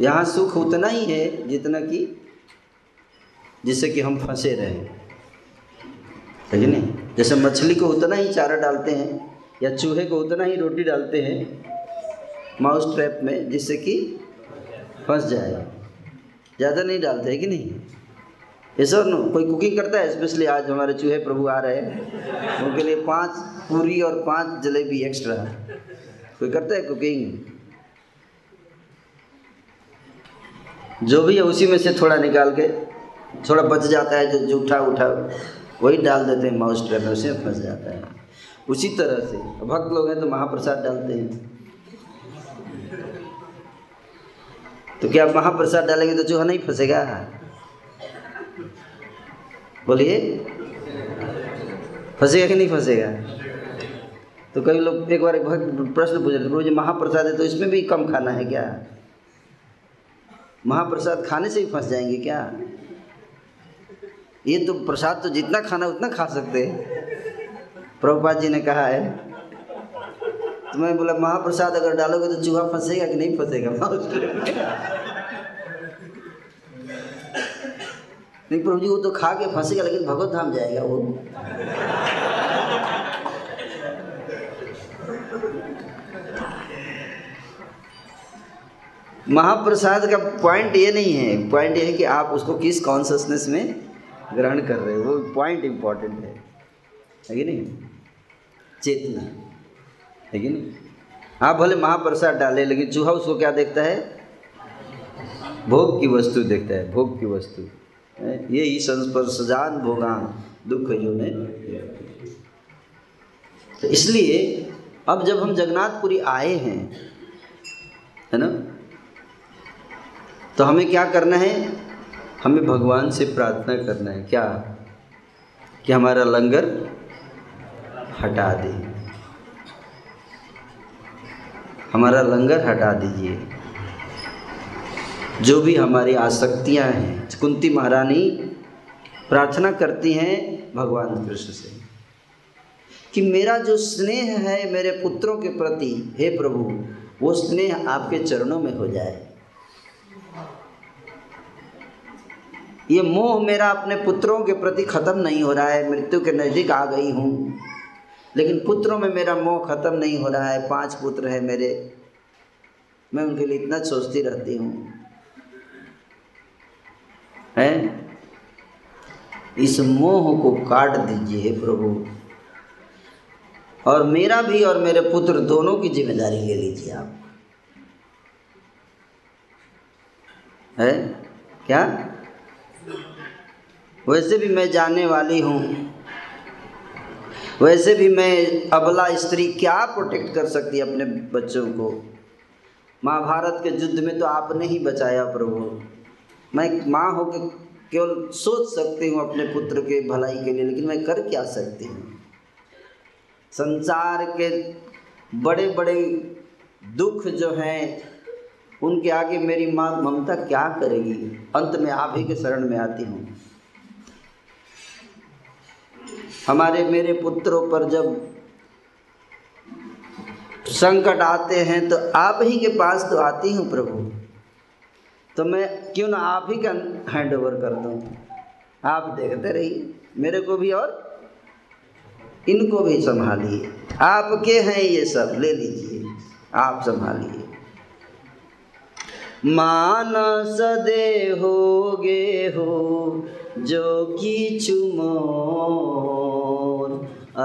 यहाँ सुख उतना ही है जितना कि जिससे कि हम फंसे रहे, है नहीं? जैसे मछली को उतना ही चारा डालते हैं, या चूहे को उतना ही रोटी डालते हैं माउस ट्रैप में, जिससे कि फंस जाए, ज़्यादा नहीं डालते, है कि नहीं? ये सर नो, कोई कुकिंग करता है, स्पेशली आज हमारे चूहे प्रभु आ रहे हैं, उनके लिए पांच पूरी और पांच जलेबी एक्स्ट्रा, कोई करता है कुकिंग? जो भी है उसी में से थोड़ा निकाल के, थोड़ा बच जाता है जो जूठा उठा, वही डाल देते हैं माउस ट्रैप में, उसी में फंस जाता है। उसी तरह से भक्त लोग हैं तो महाप्रसाद डालते हैं, तो क्या आप महाप्रसाद डालेंगे तो चूहा नहीं फंसेगा? बोलिए, फंसेगा कि नहीं फंसेगा? तो कई लोग एक बार एक भक्त प्रश्न पूछ रहे थे, प्रभु जी महाप्रसाद है तो इसमें भी कम खाना है क्या? महाप्रसाद खाने से ही फंस जाएंगे क्या? ये तो प्रसाद तो जितना खाना उतना खा सकते हैं, प्रभुपाद जी ने कहा है। तो मैं बोला महाप्रसाद अगर डालोगे तो चूहा फंसेगा कि नहीं फंसेगा? नहीं प्रभु जी वो तो खा के फंसेगा, लेकिन भगवत धाम जाएगा वो। महाप्रसाद का पॉइंट ये नहीं है, पॉइंट ये है कि आप उसको किस कॉन्शसनेस में ग्रहण कर रहे हो, वो पॉइंट इम्पॉर्टेंट है, है कि नहीं? चेतना है कि नहीं? आप भले महाप्रसाद डालें, लेकिन चूहा उसको क्या देखता है? भोग की वस्तु देखता है, भोग की वस्तु। ये ही संस्पर्शजान भोगान दुख जो ने। तो इसलिए अब जब हम जगन्नाथपुरी आए हैं, है ना, तो हमें क्या करना है? हमें भगवान से प्रार्थना करना है क्या, कि हमारा लंगर हटा दे, हमारा लंगर हटा दीजिए, जो भी हमारी आसक्तियां हैं। कुंती महारानी प्रार्थना करती हैं भगवान कृष्ण से कि मेरा जो स्नेह है मेरे पुत्रों के प्रति, हे प्रभु, वो स्नेह आपके चरणों में हो जाए। ये मोह मेरा अपने पुत्रों के प्रति खत्म नहीं हो रहा है, मृत्यु के नज़दीक आ गई हूँ, लेकिन पुत्रों में मेरा मोह खत्म नहीं हो रहा है। पांच पुत्र हैं मेरे, मैं उनके लिए इतना सोचती रहती हूँ, है, इस मोह को काट दीजिए प्रभु, और मेरा भी और मेरे पुत्र दोनों की जिम्मेदारी ले लीजिए आप, है क्या? वैसे भी मैं जाने वाली हूँ, वैसे भी मैं अबला स्त्री क्या प्रोटेक्ट कर सकती है अपने बच्चों को? महाभारत के युद्ध में तो आपने ही बचाया प्रभु, मैं माँ होकर केवल सोच सकती हूँ अपने पुत्र के भलाई के लिए, लेकिन मैं कर क्या सकती हूँ? संसार के बड़े बड़े दुख जो हैं उनके आगे मेरी माँ ममता क्या करेगी? अंत में आप ही के शरण में आती हूँ। हमारे मेरे पुत्रों पर जब संकट आते हैं तो आप ही के पास तो आती हूँ प्रभु, तो मैं क्यों ना आप ही का हैंड ओवर कर दूँ, आप देखते रहिए मेरे को भी और इनको भी संभालिए, आपके हैं ये सब, ले लीजिए आप संभालिए। मानस देहोगे हो जो किछु मोर,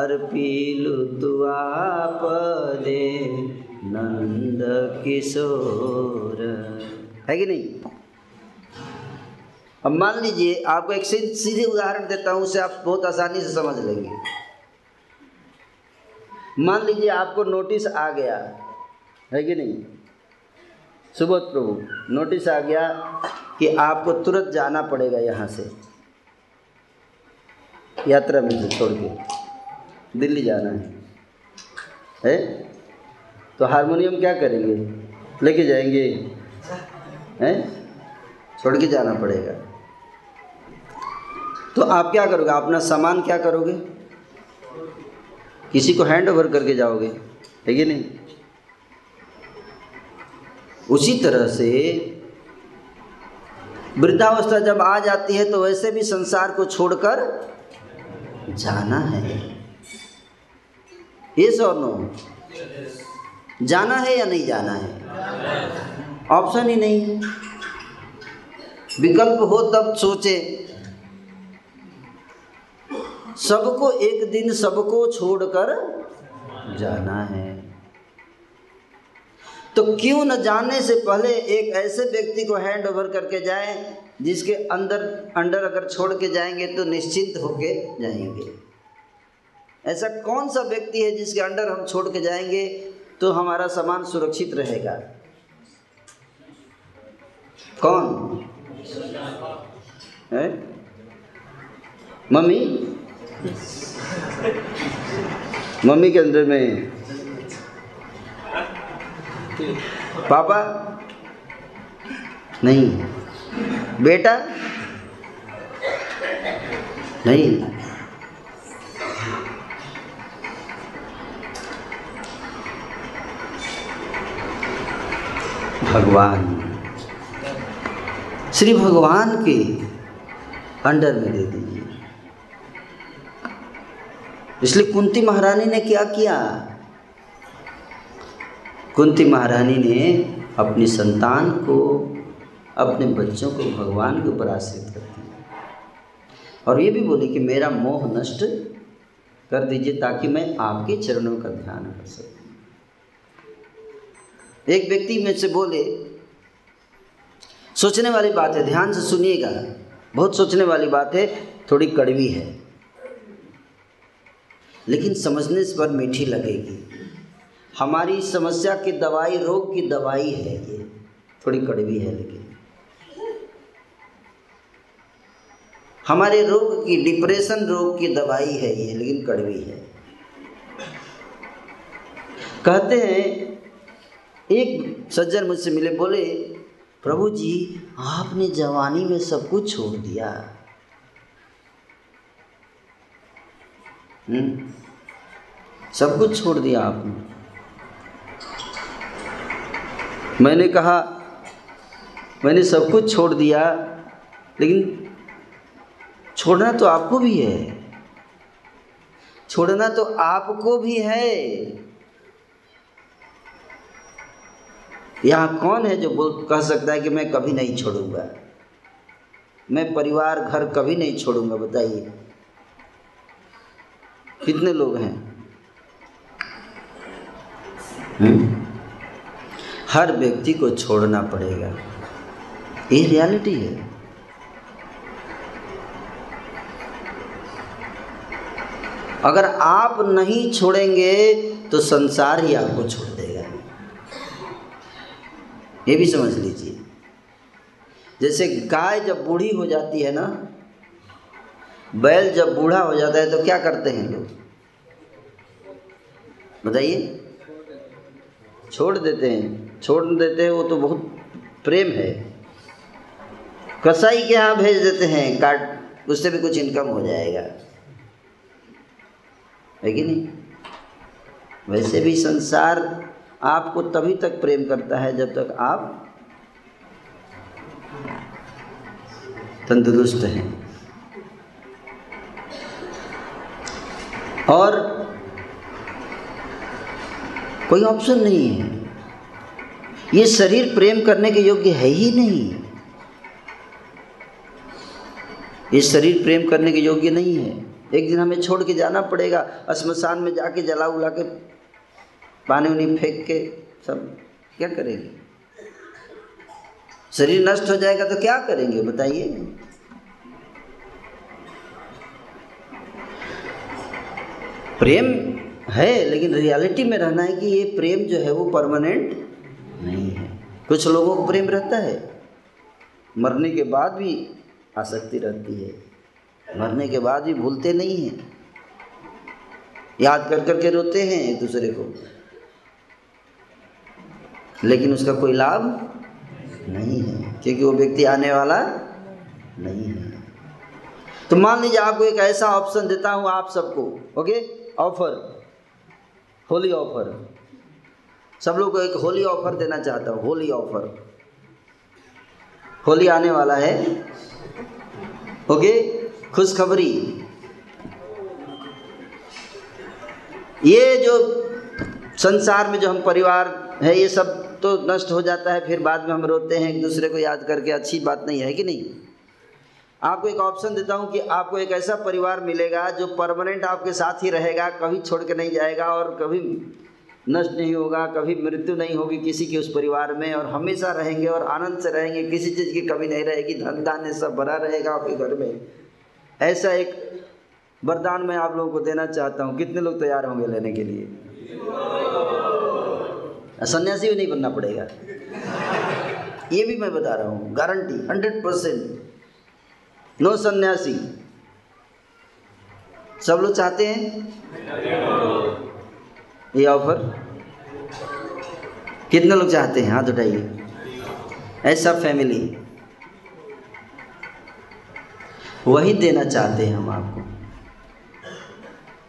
अर्पिलु तुआप दे नंद किशोर, है कि नहीं? अब मान लीजिए आपको एक सीधे उदाहरण देता हूँ, उसे आप बहुत आसानी से समझ लेंगे। मान लीजिए आपको नोटिस आ गया, है कि नहीं सुबोध प्रभु? नोटिस आ गया कि आपको तुरंत जाना पड़ेगा यहाँ से, यात्रा में से छोड़ के दिल्ली जाना है, है? तो हारमोनियम क्या करेंगे, लेके जाएंगे, हैं? छोड़ के जाना पड़ेगा, तो आप क्या करोगे? अपना सामान क्या करोगे? किसी को हैंड ओवर करके जाओगे, है कि नहीं? उसी तरह से वृद्धावस्था जब आ जाती है तो वैसे भी संसार को छोड़कर जाना है, ये और नो जाना है या नहीं जाना है? ऑप्शन ही नहीं है, विकल्प हो तब सोचे। सबको एक दिन सबको छोड़कर जाना है, तो क्यों न जाने से पहले एक ऐसे व्यक्ति को हैंड ओवर करके जाएं जिसके अंदर अंडर अगर छोड़ के जाएंगे तो निश्चिंत होके जाएंगे, ऐसा कौन सा व्यक्ति है जिसके अंडर हम छोड़ के जाएंगे तो हमारा सामान सुरक्षित रहेगा? कौन है? मम्मी मम्मी के अंदर में पापा नहीं, बेटा नहीं। भगवान, श्री भगवान के अंडर में दे दीजिए। इसलिए कुंती महारानी ने क्या किया? कुंती महारानी ने अपनी संतान को, अपने बच्चों को भगवान के ऊपर आश्रित कर दिया और ये भी बोली कि मेरा मोह नष्ट कर दीजिए ताकि मैं आपके चरणों का ध्यान कर सकूं। एक व्यक्ति में से बोले, सोचने वाली बात है, ध्यान से सुनिएगा, बहुत सोचने वाली बात है, थोड़ी कड़वी है लेकिन समझने पर मीठी लगेगी। हमारी समस्या की दवाई रोग की दवाई है, ये थोड़ी कड़वी है लेकिन हमारे रोग की, डिप्रेशन रोग की दवाई है ये, लेकिन कड़वी है। कहते हैं एक सज्जन मुझसे मिले, बोले प्रभु जी आपने जवानी में सब कुछ छोड़ दिया, हम्म सब कुछ छोड़ दिया आपने। मैंने कहा मैंने सब कुछ छोड़ दिया लेकिन छोड़ना तो आपको भी है, छोड़ना तो आपको भी है। यहाँ कौन है जो बोल कह सकता है कि मैं कभी नहीं छोड़ूंगा, मैं परिवार घर कभी नहीं छोड़ूंगा? बताइए कितने लोग हैं? हर व्यक्ति को छोड़ना पड़ेगा, ये रियलिटी है। अगर आप नहीं छोड़ेंगे तो संसार ही आपको छोड़ देगा, ये भी समझ लीजिए। जैसे गाय जब बूढ़ी हो जाती है ना, बैल जब बूढ़ा हो जाता है तो क्या करते हैं लोग? बताइए, छोड़ देते हैं। छोड़ देते हैं वो तो बहुत प्रेम है, कसाई के यहाँ भेज देते हैं, काट, उससे भी कुछ इनकम हो जाएगा, है कि नहीं? वैसे भी संसार आपको तभी तक प्रेम करता है जब तक आप तंदुरुस्त हैं। और कोई ऑप्शन नहीं है, ये शरीर प्रेम करने के योग्य है ही नहीं, ये शरीर प्रेम करने के योग्य नहीं है। एक दिन हमें छोड़ के जाना पड़ेगा, श्मशान में जाके जला उला के पानी उनी फेंक के सब क्या करेंगे? शरीर नष्ट हो जाएगा तो क्या करेंगे बताइए? प्रेम है लेकिन रियलिटी में रहना है कि ये प्रेम जो है वो परमानेंट नहीं है। कुछ लोगों को प्रेम रहता है, मरने के बाद भी आसक्ति रहती है, मरने के बाद भी भूलते नहीं हैं, याद कर कर के रोते हैं एक दूसरे को, लेकिन उसका कोई लाभ नहीं है क्योंकि वो व्यक्ति आने वाला नहीं है। तो मान लीजिए आपको एक ऐसा ऑप्शन देता हूँ आप सबको, ओके, ऑफर, होली ऑफर, सब लोग को एक होली ऑफर देना चाहता हूँ। होली ऑफर, होली आने वाला है, ओके, खुशखबरी, ये जो संसार में जो हम परिवार है ये सब तो नष्ट हो जाता है, फिर बाद में हम रोते हैं एक दूसरे को याद करके, अच्छी बात नहीं है कि नहीं? आपको एक ऑप्शन देता हूँ कि आपको एक ऐसा परिवार मिलेगा जो परमानेंट आपके साथ ही रहेगा, कभी छोड़ के नहीं जाएगा और कभी नष्ट नहीं होगा, कभी मृत्यु नहीं होगी किसी के उस परिवार में, और हमेशा रहेंगे और आनंद से रहेंगे, किसी चीज़ की कमी नहीं रहेगी, धन धान्य सब भरा रहेगा आपके घर में। ऐसा एक वरदान मैं आप लोगों को देना चाहता हूँ। कितने लोग तैयार होंगे लेने के लिए? सन्यासी भी नहीं बनना पड़ेगा, ये भी मैं बता रहा हूँ, गारंटी हंड्रेड परसेंट। नो सन्यासी, सब लोग चाहते हैं ये ऑफर? कितने लोग चाहते हैं? हाथ उठाइए। ऐसा फैमिली वही देना चाहते हैं हम आपको,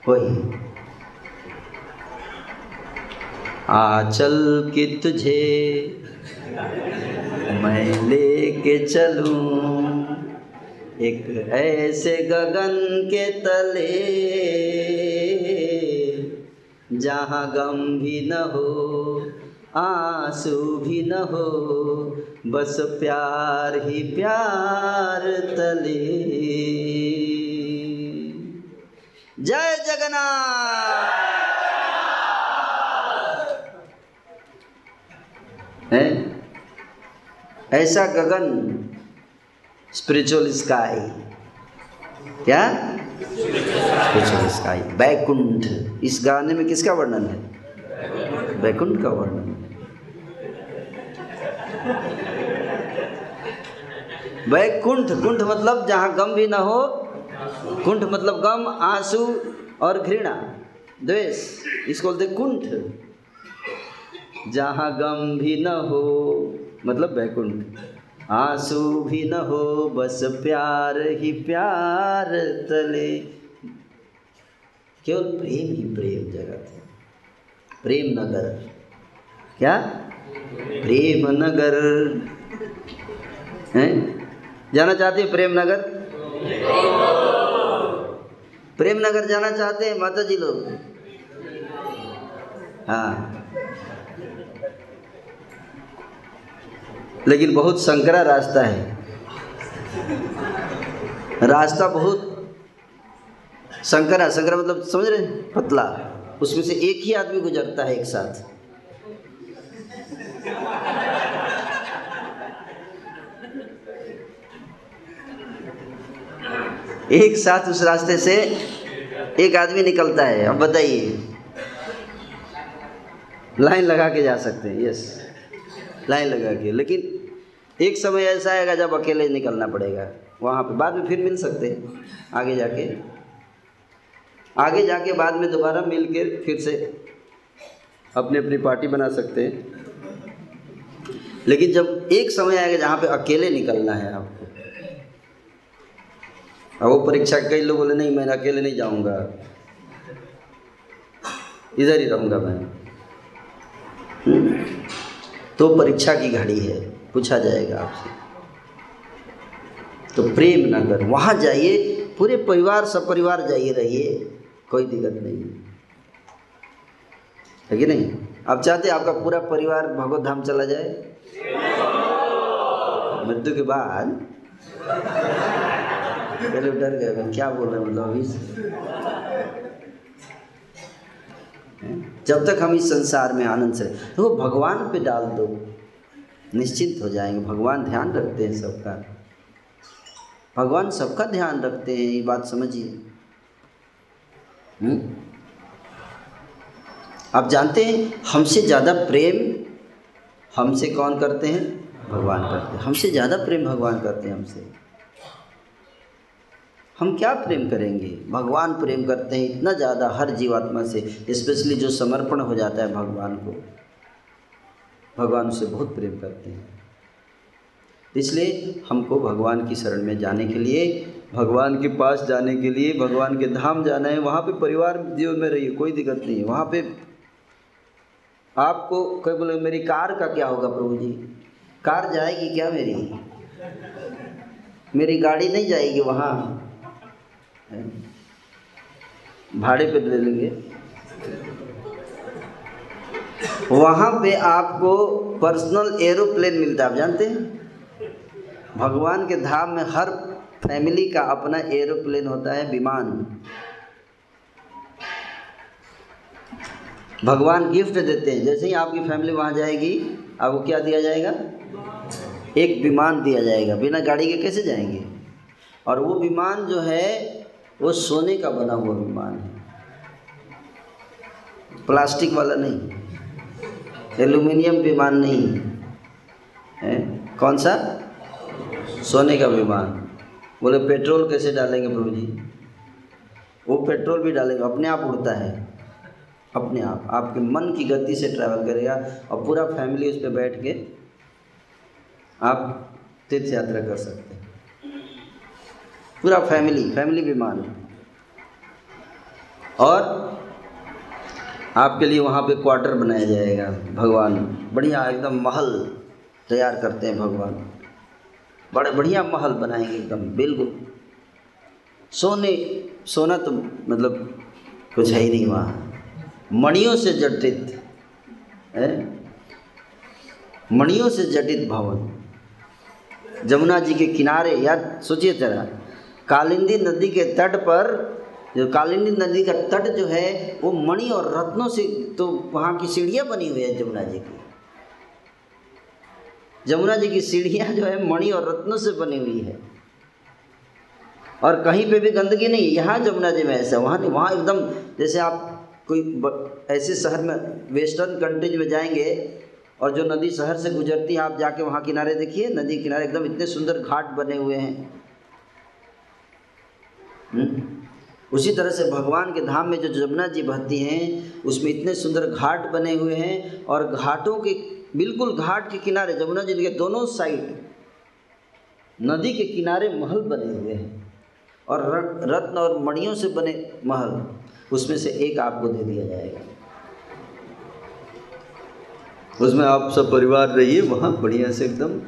वही। आंचल की तुझे मैं लेके चलूं एक ऐसे गगन के तले जहाँ गम भी न हो आंसू भी न हो, बस प्यार ही प्यार तले। जय जगन्नाथ। है ऐसा गगन, स्पिरिचुअल स्काई, क्या स्पिरिचुअल स्काई, बैकुंठ। इस गाने में किसका वर्णन है? बैकुंठ का वर्णन है। बैकुंठ, कुंठ मतलब जहाँ गम भी ना हो, कुंठ मतलब गम, आंसू और घृणा, द्वेष, इसको बोलते कुंठ। जहाँ गम भी ना हो मतलब बैकुंठ, आंसू भी न हो, बस प्यार ही प्यार तले। केवल प्रेम ही प्रेम जगत है, प्रेम नगर, क्या प्रेम नगर है? जाना चाहते हैं प्रेम नगर? प्रेम नगर जाना चाहते हैं माता जी लोग? हाँ, लेकिन बहुत संकरा रास्ता है, रास्ता बहुत संकरा। संकरा मतलब समझ रहे हैं? पतला, उसमें से एक ही आदमी गुजरता है एक साथ। एक साथ उस रास्ते से एक आदमी निकलता है। अब बताइए, लाइन लगा के जा सकते हैं, यस लाइन लगा के, लेकिन एक समय ऐसा आएगा जब अकेले निकलना पड़ेगा वहाँ पे। बाद में फिर मिल सकते हैं, आगे जाके, आगे जाके बाद में दोबारा मिल के फिर से अपनी अपनी पार्टी बना सकते हैं। लेकिन जब एक समय आएगा जहाँ पे अकेले निकलना है आपको, अब वो परीक्षा, कई लोग बोले नहीं मैं अकेले नहीं जाऊँगा, इधर ही रहूँगा मैं, तो परीक्षा की घड़ी है, पूछा जाएगा आपसे। तो प्रेम नगर वहाँ जाइए, पूरे परिवार सब परिवार जाइए, रहिए, कोई दिक्कत नहीं है, है कि नहीं? आप चाहते आपका पूरा परिवार भगवत धाम चला जाए मृत्यु के बाद? पहले डर गए मैं क्या बोल रहा हूँ, मतलब अभी जब तक हम इस संसार में आनंद से, तो भगवान पे डाल दो, निश्चिंत हो जाएंगे। भगवान ध्यान रखते हैं सबका, भगवान सबका ध्यान रखते हैं, ये बात समझिए। आप जानते हैं हमसे ज़्यादा प्रेम हमसे कौन करते हैं? भगवान करते हैं हमसे ज़्यादा प्रेम, भगवान करते हैं हमसे। हम क्या प्रेम करेंगे? भगवान प्रेम करते हैं इतना ज़्यादा हर जीवात्मा से, स्पेशली जो समर्पण हो जाता है भगवान को, भगवान उससे बहुत प्रेम करते हैं। इसलिए हमको भगवान की शरण में जाने के लिए, भगवान के पास जाने के लिए, भगवान के धाम जाना है। वहाँ पे परिवार जीवन में रहिए, कोई दिक्कत नहीं है। वहाँ पे आपको कोई बोले मेरी कार का क्या होगा प्रभु जी, कार जाएगी क्या मेरी? मेरी गाड़ी नहीं जाएगी वहाँ, भाड़े पे ले लेंगे। वहाँ पे आपको पर्सनल एरोप्लेन मिलता है, आप जानते हैं? भगवान के धाम में हर फैमिली का अपना एरोप्लेन होता है, विमान। भगवान गिफ्ट देते हैं, जैसे ही आपकी फैमिली वहाँ जाएगी आपको क्या दिया जाएगा? एक विमान दिया जाएगा। बिना गाड़ी के कैसे जाएंगे? और वो विमान जो है वो सोने का बना हुआ विमान है, प्लास्टिक वाला नहीं, एल्यूमिनियम विमान नहीं है। कौन सा? सोने का विमान। बोले पेट्रोल कैसे डालेंगे प्रभु जी? वो पेट्रोल भी डालेंगे, अपने आप उड़ता है, अपने आप आपके मन की गति से ट्रैवल करेगा और पूरा फैमिली उस पर बैठ के आप तीर्थ यात्रा कर सकते हैं। पूरा फैमिली फैमिली विमान है। और आपके लिए वहाँ पे क्वार्टर बनाया जाएगा। भगवान बढ़िया एकदम महल तैयार करते हैं भगवान, बड़े बढ़िया महल बनाएंगे एकदम बिल्कुल सोने, सोना तो मतलब कुछ है ही नहीं वहाँ, मणियों से जटित है, मणियों से जटित भवन जमुना जी के किनारे। याद सोचिए जरा, कालिंदी नदी के तट पर, जो कालिंदी नदी का तट जो है वो मणि और रत्नों से, तो वहाँ की सीढ़ियाँ बनी हुई है जमुना जी की, जमुना जी की सीढ़ियाँ जो है मणि और रत्नों से बनी हुई है। और कहीं पे भी गंदगी नहीं, यहाँ जमुना जी में ऐसा, वहाँ नहीं, वहाँ एकदम जैसे आप कोई ऐसे शहर में, वेस्टर्न कंट्रीज में जाएंगे और जो नदी शहर से गुजरती है, आप जाके वहाँ किनारे देखिए, नदी के किनारे एकदम इतने सुंदर घाट बने हुए हैं। उसी तरह से भगवान के धाम में जो जमुना जी बहती हैं उसमें इतने सुंदर घाट बने हुए हैं, और घाटों के बिल्कुल घाट के किनारे जमुना जी के दोनों साइड नदी के किनारे महल बने हुए हैं, और रत्न और मणियों से बने महल, उसमें से एक आपको दे दिया जाएगा, उसमें आप सब परिवार रहिए वहाँ बढ़िया से एकदम।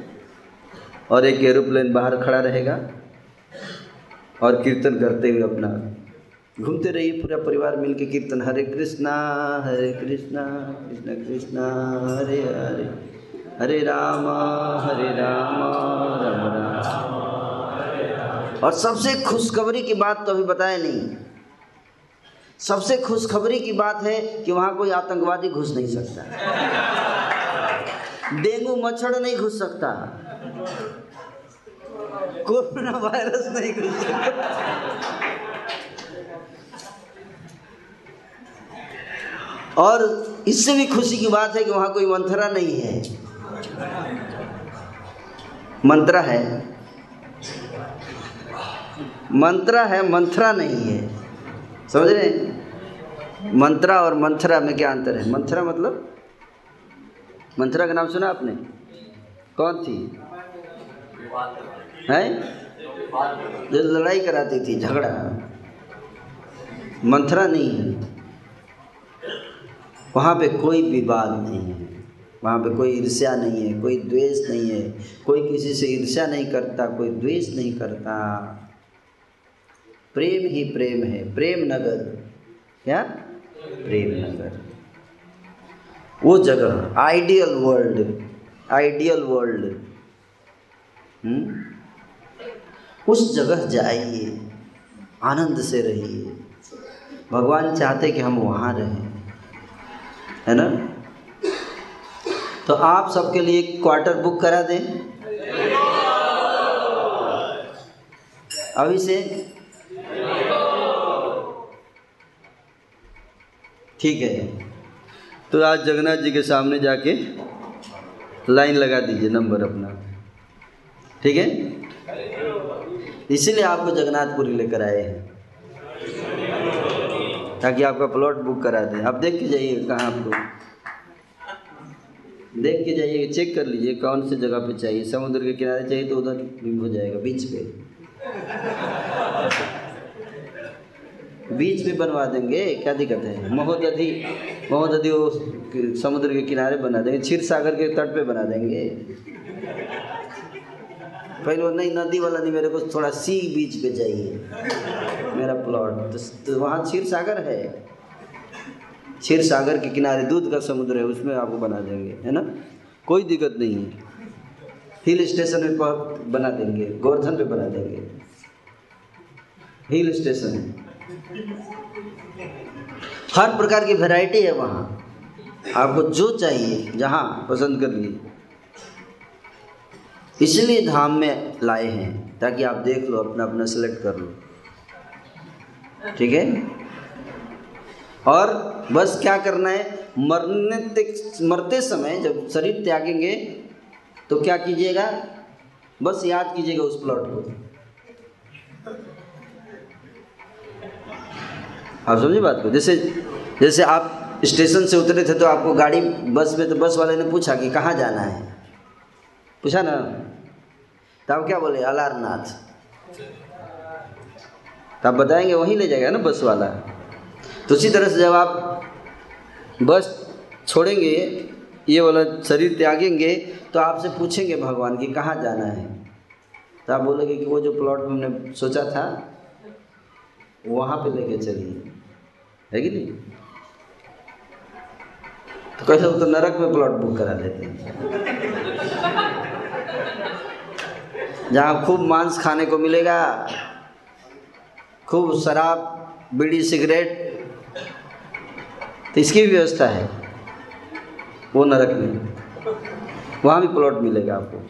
और एक एरोप्लेन बाहर खड़ा रहेगा और कीर्तन करते हुए अपना घूमते रहिए पूरा परिवार मिलके कीर्तन, हरे कृष्णा हरे कृष्णा कृष्णा कृष्णा हरे हरे, हरे रामा हरे रामा राम राम। और सबसे खुशखबरी की बात तो अभी बताए नहीं, सबसे खुशखबरी की बात है कि वहाँ कोई आतंकवादी घुस नहीं सकता, डेंगू मच्छर नहीं घुस सकता, कोरोना वायरस नहीं घुस सकता। और इससे भी खुशी की बात है कि वहां कोई मंत्रा नहीं है, मंत्रा है, मंत्रा है, मंत्रा नहीं है, समझ रहे हैं? मंत्रा और मंथरा में क्या अंतर है? मंथरा मतलब, मंथरा का नाम सुना आपने? कौन थी है जो लड़ाई कराती थी, झगड़ा? मंथरा नहीं है, वहाँ पे कोई विवाद नहीं है, वहाँ पे कोई ईर्ष्या नहीं है, कोई द्वेष नहीं है, कोई किसी से ईर्ष्या नहीं करता, कोई द्वेष नहीं करता, प्रेम ही प्रेम है, प्रेम नगर। क्या? प्रेम नगर वो जगह, ideal world, ideal world. Hmm, उस जगह जाइए, आनंद से रहिए, भगवान चाहते कि हम वहाँ रहें, है ना? तो आप सबके लिए एक क्वार्टर बुक करा दें अभी से, ठीक है? तो आज जगन्नाथ जी के सामने जाके लाइन लगा दीजिए, नंबर अपना, ठीक है? इसीलिए आपको जगन्नाथपुरी लेकर आए हैं, ताकि आपका प्लॉट बुक करा दें। आप देख के जाइए, कहाँ आपको देख के जाइए, चेक कर लीजिए कौन से जगह पे चाहिए, समुद्र के किनारे चाहिए तो उधर भी हो जाएगा, बीच पे, बीच पे बनवा देंगे, क्या दिक्कत है? महोदधी, महोदधी वो समुद्र के किनारे बना देंगे, क्षीर सागर के तट पे बना देंगे। पहले नहीं, नदी वाला नहीं, मेरे को थोड़ा सी बीच पे चाहिए मेरा प्लॉट, तो वहाँ क्षीर सागर है, क्षीर सागर के किनारे दूध का समुद्र है, उसमें आपको बना देंगे, है ना? कोई दिक्कत नहीं है। हिल स्टेशन पे बना देंगे, गोवर्धन पे बना देंगे, हिल स्टेशन हर प्रकार की वैरायटी है वहाँ, आपको जो चाहिए जहाँ पसंद कर लीजिए। इसलिए धाम में लाए हैं ताकि आप देख लो, अपना अपना सेलेक्ट कर लो, ठीक है। और बस क्या करना है, मरने मरते समय जब शरीर त्यागेंगे तो क्या कीजिएगा, बस याद कीजिएगा उस प्लॉट को। आप समझिए बात को। जैसे जैसे आप स्टेशन से उतरे थे तो आपको गाड़ी बस में, तो बस वाले ने पूछा कि कहाँ जाना है, पूछा ना, तो आप क्या बोले, अलारनाथ। तो आप बताएंगे वहीं ले जाएगा ना बस वाला। तो उसी तरह से जब आप बस छोड़ेंगे, ये वाला शरीर त्यागेंगे, तो आपसे पूछेंगे भगवान कि कहाँ जाना है, तो आप बोलोगे कि वो जो प्लॉट में हमने सोचा था वहाँ पे लेके चलिए, है कि नहीं। तो कैसे वो तो नरक में प्लॉट बुक करा देते हैं, जहाँ खूब मांस खाने को मिलेगा, खूब शराब, बीड़ी, सिगरेट, तो इसकी भी व्यवस्था है। वो नरक में, वहाँ भी प्लॉट मिलेगा आपको,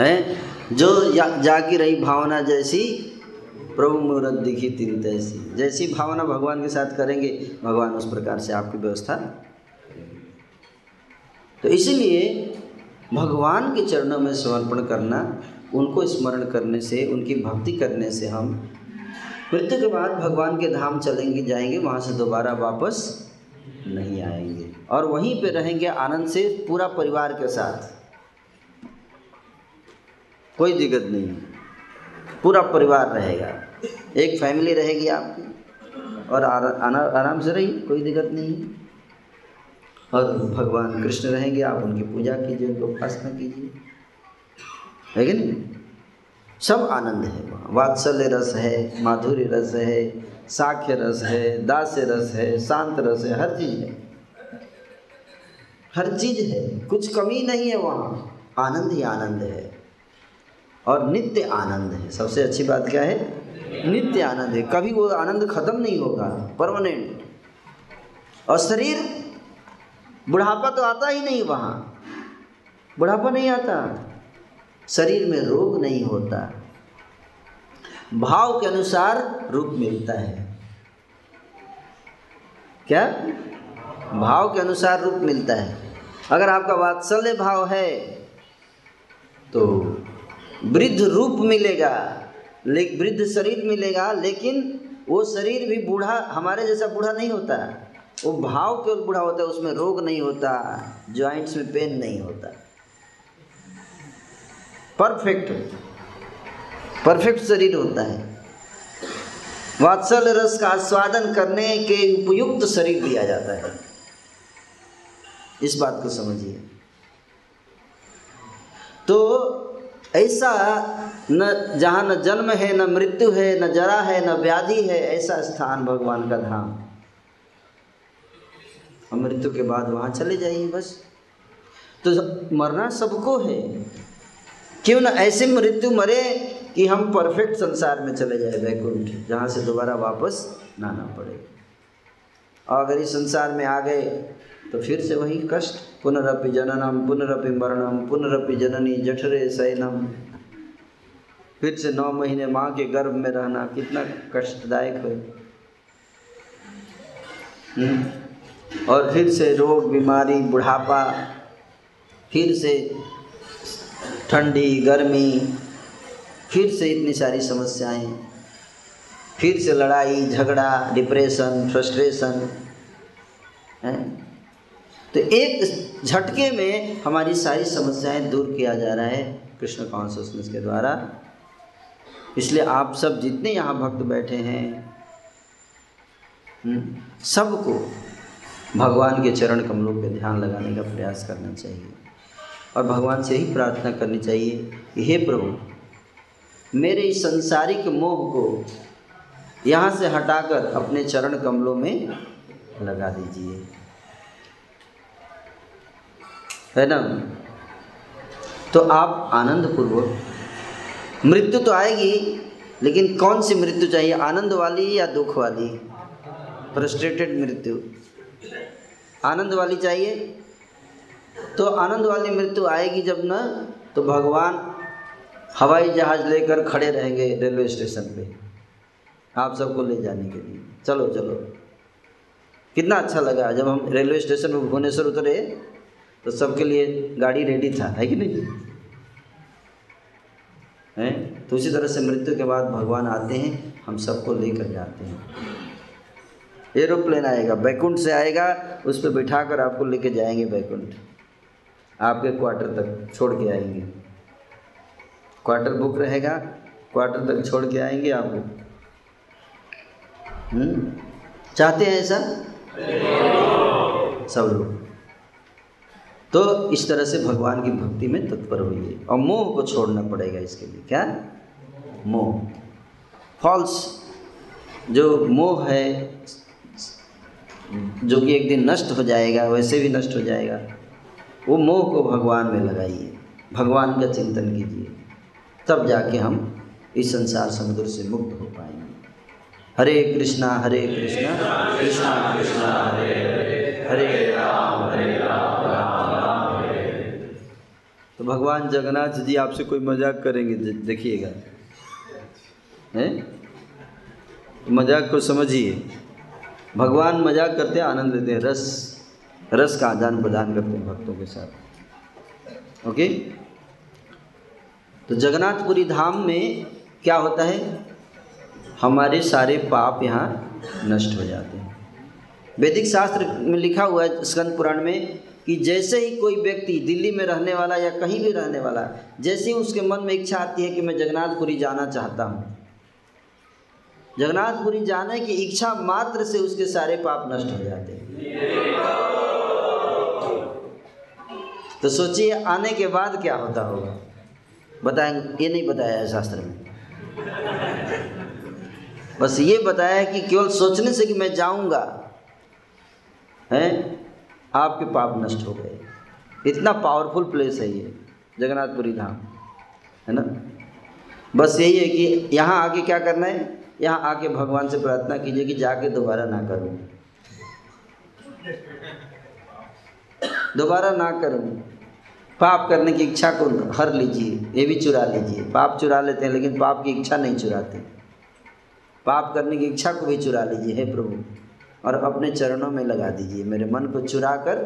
हैं। जो जागी रही भावना जैसी, प्रभु मुहूर्त दिखी तीन तैसी। जैसी भावना भगवान के साथ करेंगे, भगवान उस प्रकार से आपकी व्यवस्था। तो इसीलिए भगवान के चरणों में समर्पण करना, उनको स्मरण करने से, उनकी भक्ति करने से हम मृत्यु के बाद भगवान के धाम चलेंगे जाएंगे, वहाँ से दोबारा वापस नहीं आएंगे, और वहीं पे रहेंगे आनंद से पूरा परिवार के साथ, कोई दिक्कत नहीं, पूरा परिवार रहेगा, एक फैमिली रहेगी आपकी, और आराम से रहिए, कोई दिक्कत नहीं। और भगवान कृष्ण रहेंगे, आप उनकी पूजा कीजिए, उनको उपासना कीजिए, है कि नहीं। सब आनंद है वहाँ, वात्सल्य रस है, माधुर्य रस है, साख्य रस है, दास्य रस है, शांत रस है, हर चीज़ है, हर चीज़ है, कुछ कमी नहीं है वहाँ, आनंद ही आनंद है, और नित्य आनंद है। सबसे अच्छी बात क्या है, नित्य आनंद है, कभी वो आनंद खत्म नहीं होगा, परमानेंट। और शरीर, बुढ़ापा तो आता ही नहीं वहाँ, बुढ़ापा नहीं आता, शरीर में रोग नहीं होता, भाव के अनुसार रूप मिलता है। क्या भाव के अनुसार रूप मिलता है, अगर आपका वात्सल्य भाव है तो वृद्ध रूप मिलेगा, लेकिन वृद्ध शरीर मिलेगा, लेकिन वो शरीर भी बूढ़ा, हमारे जैसा बूढ़ा नहीं होता, वो भाव के बूढ़ा होता है, उसमें रोग नहीं होता, जॉइंट्स में पेन नहीं होता, परफेक्ट परफेक्ट शरीर होता है। वात्सल्य रस का आस्वादन करने के उपयुक्त शरीर दिया जाता है, इस बात को समझिए। तो ऐसा न जहाँ न जन्म है, न मृत्यु है, न जरा है, न व्याधि है, ऐसा स्थान भगवान का धाम। और मृत्यु के बाद वहाँ चले जाइए बस। तो मरना सबको है, क्यों ना ऐसी मृत्यु मरे कि हम परफेक्ट संसार में चले जाए, बैकुंठ, जहाँ से दोबारा वापस ना आना पड़े। और अगर इस संसार में आ गए तो फिर से वही कष्ट, पुनरपि जननम पुनरपि मरणम पुनरपि जननी जठरे शयनम, फिर से नौ महीने माँ के गर्भ में रहना, कितना कष्टदायक है। और फिर से रोग, बीमारी, बुढ़ापा, फिर से ठंडी, गर्मी, फिर से इतनी सारी समस्याएं, फिर से लड़ाई झगड़ा, डिप्रेशन, फ्रस्ट्रेशन, हैं। तो एक झटके में हमारी सारी समस्याएं दूर किया जा रहा है कृष्ण कॉन्शसनेस के द्वारा। इसलिए आप सब जितने यहाँ भक्त बैठे हैं, सबको भगवान के चरण कमलों पे ध्यान लगाने का प्रयास करना चाहिए, और भगवान से ही प्रार्थना करनी चाहिए कि हे प्रभु, मेरे इस संसारिक मोह को यहाँ से हटाकर अपने चरण कमलों में लगा दीजिए, है ना। तो आप आनंद पूर्वक, मृत्यु तो आएगी, लेकिन कौन सी मृत्यु चाहिए, आनंद वाली या दुख वाली, फ्रस्ट्रेटेड मृत्यु। आनंद वाली चाहिए, तो आनंद वाली मृत्यु आएगी जब ना, तो भगवान हवाई जहाज़ लेकर खड़े रहेंगे रेलवे स्टेशन पे, आप सबको ले जाने के लिए। चलो चलो, कितना अच्छा लगा। जब हम रेलवे स्टेशन में भुवनेश्वर उतरे तो सबके लिए गाड़ी रेडी था, है कि नहीं है। तो उसी तरह से मृत्यु के बाद भगवान आते हैं, हम सबको लेकर जाते हैं। एरोप्लेन आएगा, बैकुंठ से आएगा, उस पर बिठा कर आपको लेके जाएंगे बैकुंठ, आपके क्वार्टर तक छोड़ के आएंगे। क्वार्टर बुक रहेगा, क्वार्टर तक छोड़ के आएंगे आपको। हम्म, चाहते हैं ऐसा सब लोग। तो इस तरह से भगवान की भक्ति में तत्पर होइए, और मोह को छोड़ना पड़ेगा इसके लिए। क्या मोह? फॉल्स जो मोह है, जो कि एक दिन नष्ट हो जाएगा, वैसे भी नष्ट हो जाएगा, वो मोह को भगवान में लगाइए, भगवान का चिंतन कीजिए, तब जाके हम इस संसार समुद्र से मुक्त हो पाएंगे। हरे कृष्णा हरे कृष्णा कृष्णा कृष्णा हरे हरे, राम हरे राम राम हरे। तो भगवान जगन्नाथ जी आपसे कोई मजाक करेंगे, देखिएगा हैं, मजाक को समझिए। भगवान मजाक करते हैं, आनंद लेते हैं, रस रस का आदान प्रदान करते हैं भक्तों के साथ। ओके, तो जगन्नाथपुरी धाम में क्या होता है, हमारे सारे पाप यहाँ नष्ट हो जाते हैं। वैदिक शास्त्र में लिखा हुआ है स्कंद पुराण में कि जैसे ही कोई व्यक्ति दिल्ली में रहने वाला या कहीं भी रहने वाला, जैसे ही उसके मन में इच्छा आती है कि मैं जगन्नाथपुरी जाना चाहता हूँ, जगन्नाथपुरी जाने की इच्छा मात्र से उसके सारे पाप नष्ट हो जाते हैं। तो सोचिए आने के बाद क्या होता होगा, बताएंगे? ये नहीं बताया है शास्त्र में, बस ये बताया है कि केवल सोचने से कि मैं जाऊंगा हैं, आपके पाप नष्ट हो गए। इतना पावरफुल प्लेस है ये जगन्नाथपुरी धाम, है ना। बस यही है कि यहाँ आके क्या करना है, यहाँ आके भगवान से प्रार्थना कीजिए कि जाके दोबारा ना करूँ, दोबारा ना करूँ। पाप करने की इच्छा को हर लीजिए, ये भी चुरा लीजिए। पाप चुरा लेते हैं लेकिन पाप की इच्छा नहीं चुराते। पाप करने की इच्छा को भी चुरा लीजिए हे प्रभु, और अपने चरणों में लगा दीजिए। मेरे मन को चुरा कर,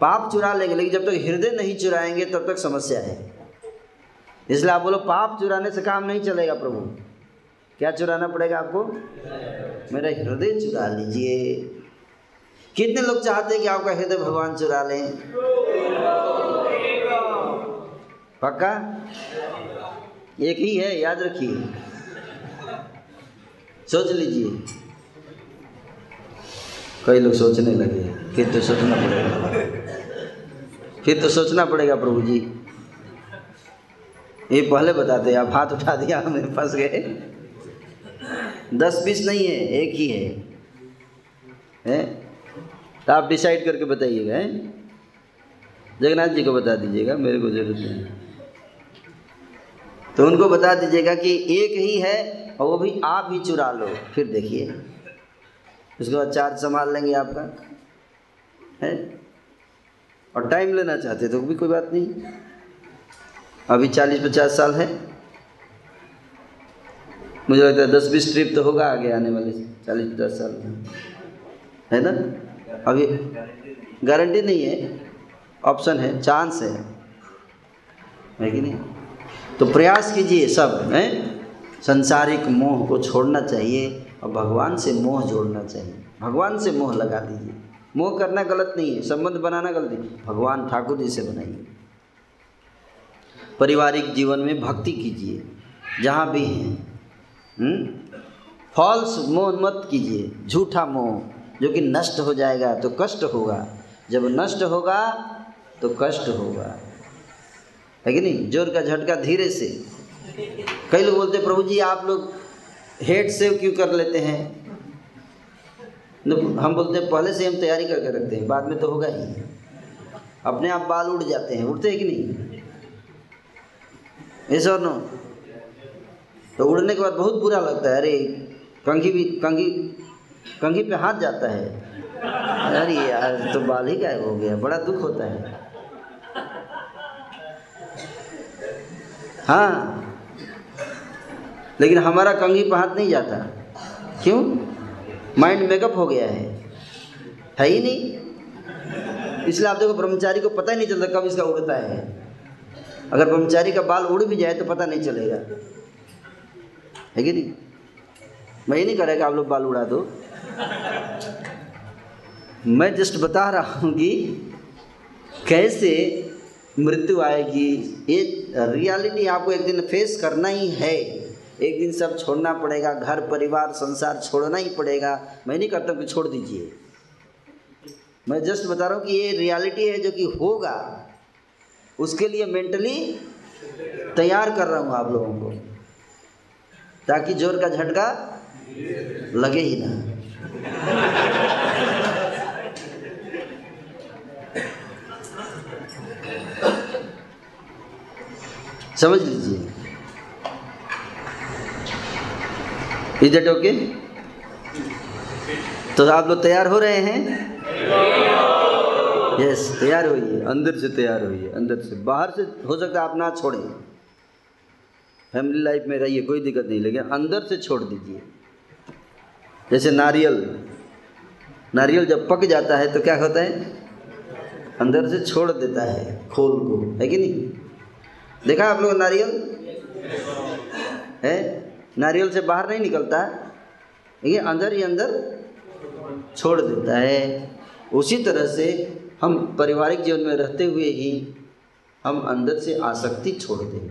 पाप चुरा लेंगे लेकिन जब तक हृदय नहीं चुराएंगे तब तक समस्या है। इसलिए आप बोलो पाप चुराने से काम नहीं चलेगा प्रभु, क्या चुराना पड़ेगा आपको? मेरा हृदय चुरा लीजिए। कितने लोग चाहते हैं कि आपका हृदय भगवान चुरा लें? पक्का एक ही है, याद रखिए, सोच लीजिए। कई लोग सोचने लगे, फिर तो सोचना पड़ेगा, फिर तो सोचना पड़ेगा प्रभु जी। ये पहले बताते, आप हाथ उठा दिया, हमें फंस गए। दस बीस नहीं है, एक ही है, है? तो आप डिसाइड करके बताइएगा, है? जगन्नाथ जी को बता दीजिएगा, मेरे को जरूरत नहीं। तो उनको बता दीजिएगा कि एक ही है और वो भी आप ही चुरा लो, फिर देखिए। उसके बाद चार्ज संभाल लेंगे आपका, है? और टाइम लेना चाहते तो भी कोई बात नहीं, अभी चालीस पचास साल है, मुझे लगता है दस बीस ट्रिप तो होगा आगे आने वाले चालीस पचास साल में, है ना। अभी गारंटी नहीं है, ऑप्शन है, चांस है, है कि नहीं। तो प्रयास कीजिए सब, हैं? संसारिक मोह को छोड़ना चाहिए और भगवान से मोह जोड़ना चाहिए। भगवान से मोह लगा दीजिए। मोह करना गलत नहीं है, संबंध बनाना गलत नहीं, भगवान ठाकुर जी से बनाइए। पारिवारिक जीवन में भक्ति कीजिए जहाँ भी हैं। फॉल्स मोह मत कीजिए, झूठा मोह, जो कि नष्ट हो जाएगा तो कष्ट होगा। जब नष्ट होगा तो कष्ट होगा, है कि नहीं। जोर का झटका धीरे से। कई लोग बोलते प्रभु जी आप लोग हेड सेव क्यों कर लेते हैं? हम बोलते हैं पहले से हम तैयारी करके रखते हैं, बाद में तो होगा ही, अपने आप बाल उड़ जाते हैं। उड़ते हैं कि नहीं? ऐसा नो, तो उड़ने के बाद बहुत बुरा लगता है। अरे कंघी भी कंघी कंघी पे हाथ जाता है, अरे यार तो बाल ही गायब हो गया, बड़ा दुख होता है। हाँ, लेकिन हमारा कंघी पहात नहीं जाता। क्यों? माइंड मेकअप हो गया है, है ही नहीं। इसलिए आप देखो ब्रह्मचारी को पता ही नहीं चलता कब इसका उड़ता है। अगर ब्रह्मचारी का बाल उड़ भी जाए तो पता नहीं चलेगा, है कि नहीं। मैं ये नहीं करेगा आप लोग बाल उड़ा दो, मैं जस्ट बता रहा हूँ कि कैसे मृत्यु आएगी। ये रियलिटी आपको एक दिन फेस करना ही है, एक दिन सब छोड़ना पड़ेगा, घर परिवार संसार छोड़ना ही पड़ेगा। मैं नहीं करता हूँ कि छोड़ दीजिए, मैं जस्ट बता रहा हूँ कि ये रियलिटी है जो कि होगा, उसके लिए मेंटली तैयार कर रहा हूँ आप लोगों को, ताकि जोर का झटका लगे ही ना। समझ लीजिए, इज इट ओके? तो आप लोग तैयार हो रहे हैं? यस, तैयार होइए, अंदर से तैयार होइए, अंदर से। बाहर से हो सकता है आप ना छोड़ें, फैमिली लाइफ में रहिए कोई दिक्कत नहीं, लेकिन अंदर से छोड़ दीजिए। जैसे नारियल, नारियल जब पक जाता है तो क्या होता है, अंदर से छोड़ देता है खोल को, है कि नहीं। देखा आप लोग नारियल है, नारियल से बाहर नहीं निकलता, ये अंदर ही अंदर छोड़ देता है। उसी तरह से हम पारिवारिक जीवन में रहते हुए ही हम अंदर से आसक्ति छोड़ दें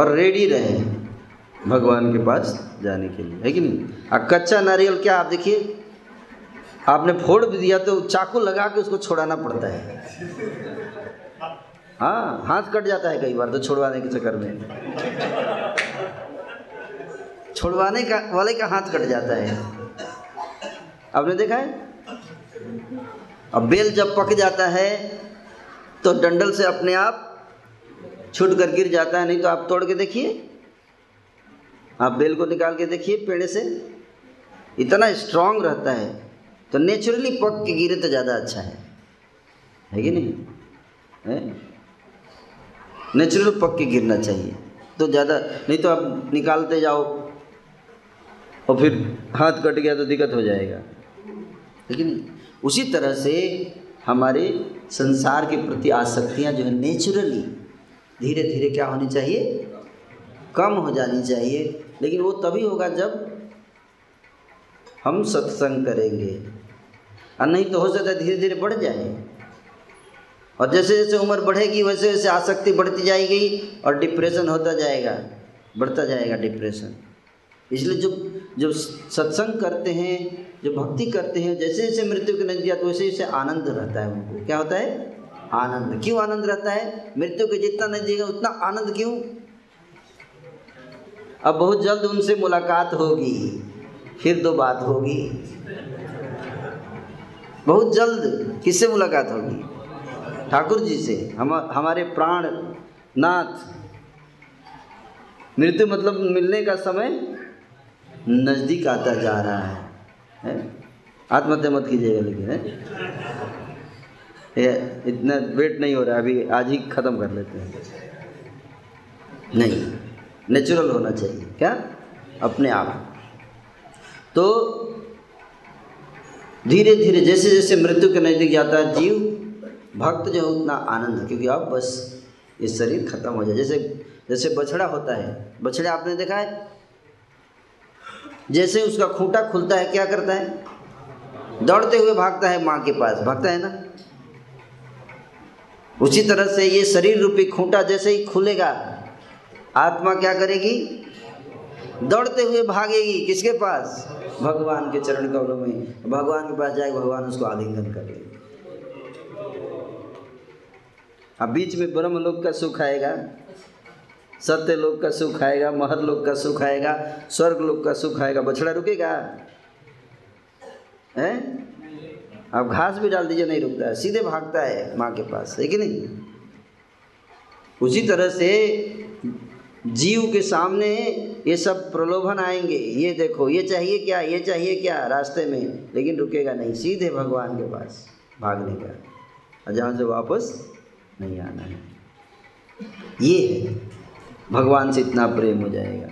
और रेडी रहें भगवान के पास जाने के लिए, है कि नहीं। और कच्चा नारियल क्या, आप देखिए आपने फोड़ भी दिया तो चाकू लगा के उसको छोड़ाना पड़ता है। हाँ, हाथ कट जाता है कई बार तो छोड़वाने के चक्कर में, छोड़वाने का वाले का हाथ कट जाता है, आपने देखा है। अब बेल जब पक जाता है तो डंडल से अपने आप छूट कर गिर जाता है, नहीं तो आप तोड़ के देखिए, आप बेल को निकाल के देखिए पेड़ से, इतना स्ट्रांग रहता है। तो नेचुरली पक के गिरे तो ज़्यादा अच्छा है, है कि नहीं। है नेचुरल पक के गिरना चाहिए तो ज़्यादा, नहीं तो आप निकालते जाओ और फिर हाथ कट गया तो दिक्कत हो जाएगा, लेकिन उसी तरह से हमारे संसार के प्रति आसक्तियाँ जो है नेचुरली धीरे धीरे क्या होनी चाहिए, कम हो जानी चाहिए। लेकिन वो तभी होगा जब हम सत्संग करेंगे, और नहीं तो हो सकता है धीरे धीरे बढ़ जाए, और जैसे जैसे उम्र बढ़ेगी वैसे वैसे आसक्ति बढ़ती जाएगी और डिप्रेशन होता जाएगा, बढ़ता जाएगा डिप्रेशन। इसलिए जो जब सत्संग करते हैं, जो भक्ति करते हैं, जैसे जैसे मृत्यु के नजदीक आते वैसे वैसे आनंद रहता है उनको। क्या होता है? आनंद। क्यों आनंद रहता है? मृत्यु के जितना नजदीक है उतना आनंद। क्यों? अब बहुत जल्द उनसे मुलाकात होगी, फिर दो बात होगी। बहुत जल्द किससे मुलाकात होगी? ठाकुर जी से, हम हमारे प्राण नाथ। मृत्यु मतलब मिलने का समय नज़दीक आता जा रहा है, है? आत्महत्या मत कीजिएगा लेकिन, है इतना वेट नहीं हो रहा, अभी आज ही ख़त्म कर लेते हैं। नहीं, नेचुरल होना चाहिए क्या, अपने आप। तो धीरे धीरे जैसे जैसे मृत्यु के नज़दीक जाता है जीव, भक्त जो उतना आनंद, क्योंकि अब बस ये शरीर खत्म हो जाए। जैसे जैसे बछड़ा होता है, बछड़ा आपने देखा है, जैसे उसका खूंटा खुलता है क्या करता है, दौड़ते हुए भागता है माँ के पास, भागता है ना। उसी तरह से ये शरीर रूपी खूंटा जैसे ही खुलेगा, आत्मा क्या करेगी, दौड़ते हुए भागेगी किसके पास, भगवान के चरण कमलों में। भगवान के पास जाएगी, भगवान उसको आलिंगन कर लेगी। अब बीच में ब्रह्म लोक का सुख आएगा, सत्य लोक का सुख आएगा, महर लोक का सुख आएगा, स्वर्ग लोक का सुख आएगा। बछड़ा रुकेगा? हैं? अब घास भी डाल दीजिए नहीं रुकता है, सीधे भागता है माँ के पास, है कि नहीं। उसी तरह से जीव के सामने ये सब प्रलोभन आएंगे, ये देखो ये चाहिए क्या, ये चाहिए क्या, रास्ते में, लेकिन रुकेगा नहीं, सीधे भगवान के पास भागने का, जहाँ से वापस नहीं आना है। ये है भगवान से इतना प्रेम हो जाएगा,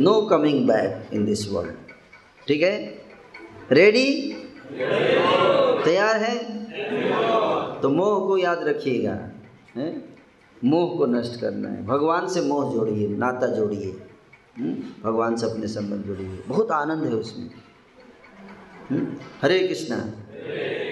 no coming back in this world. ठीक है, रेडी, तैयार है? तो मोह को याद रखिएगा, मोह को नष्ट करना है। भगवान से मोह जोड़िए, नाता जोड़िए, भगवान से अपने संबंध जोड़िए, बहुत आनंद है उसमें। हरे कृष्णा।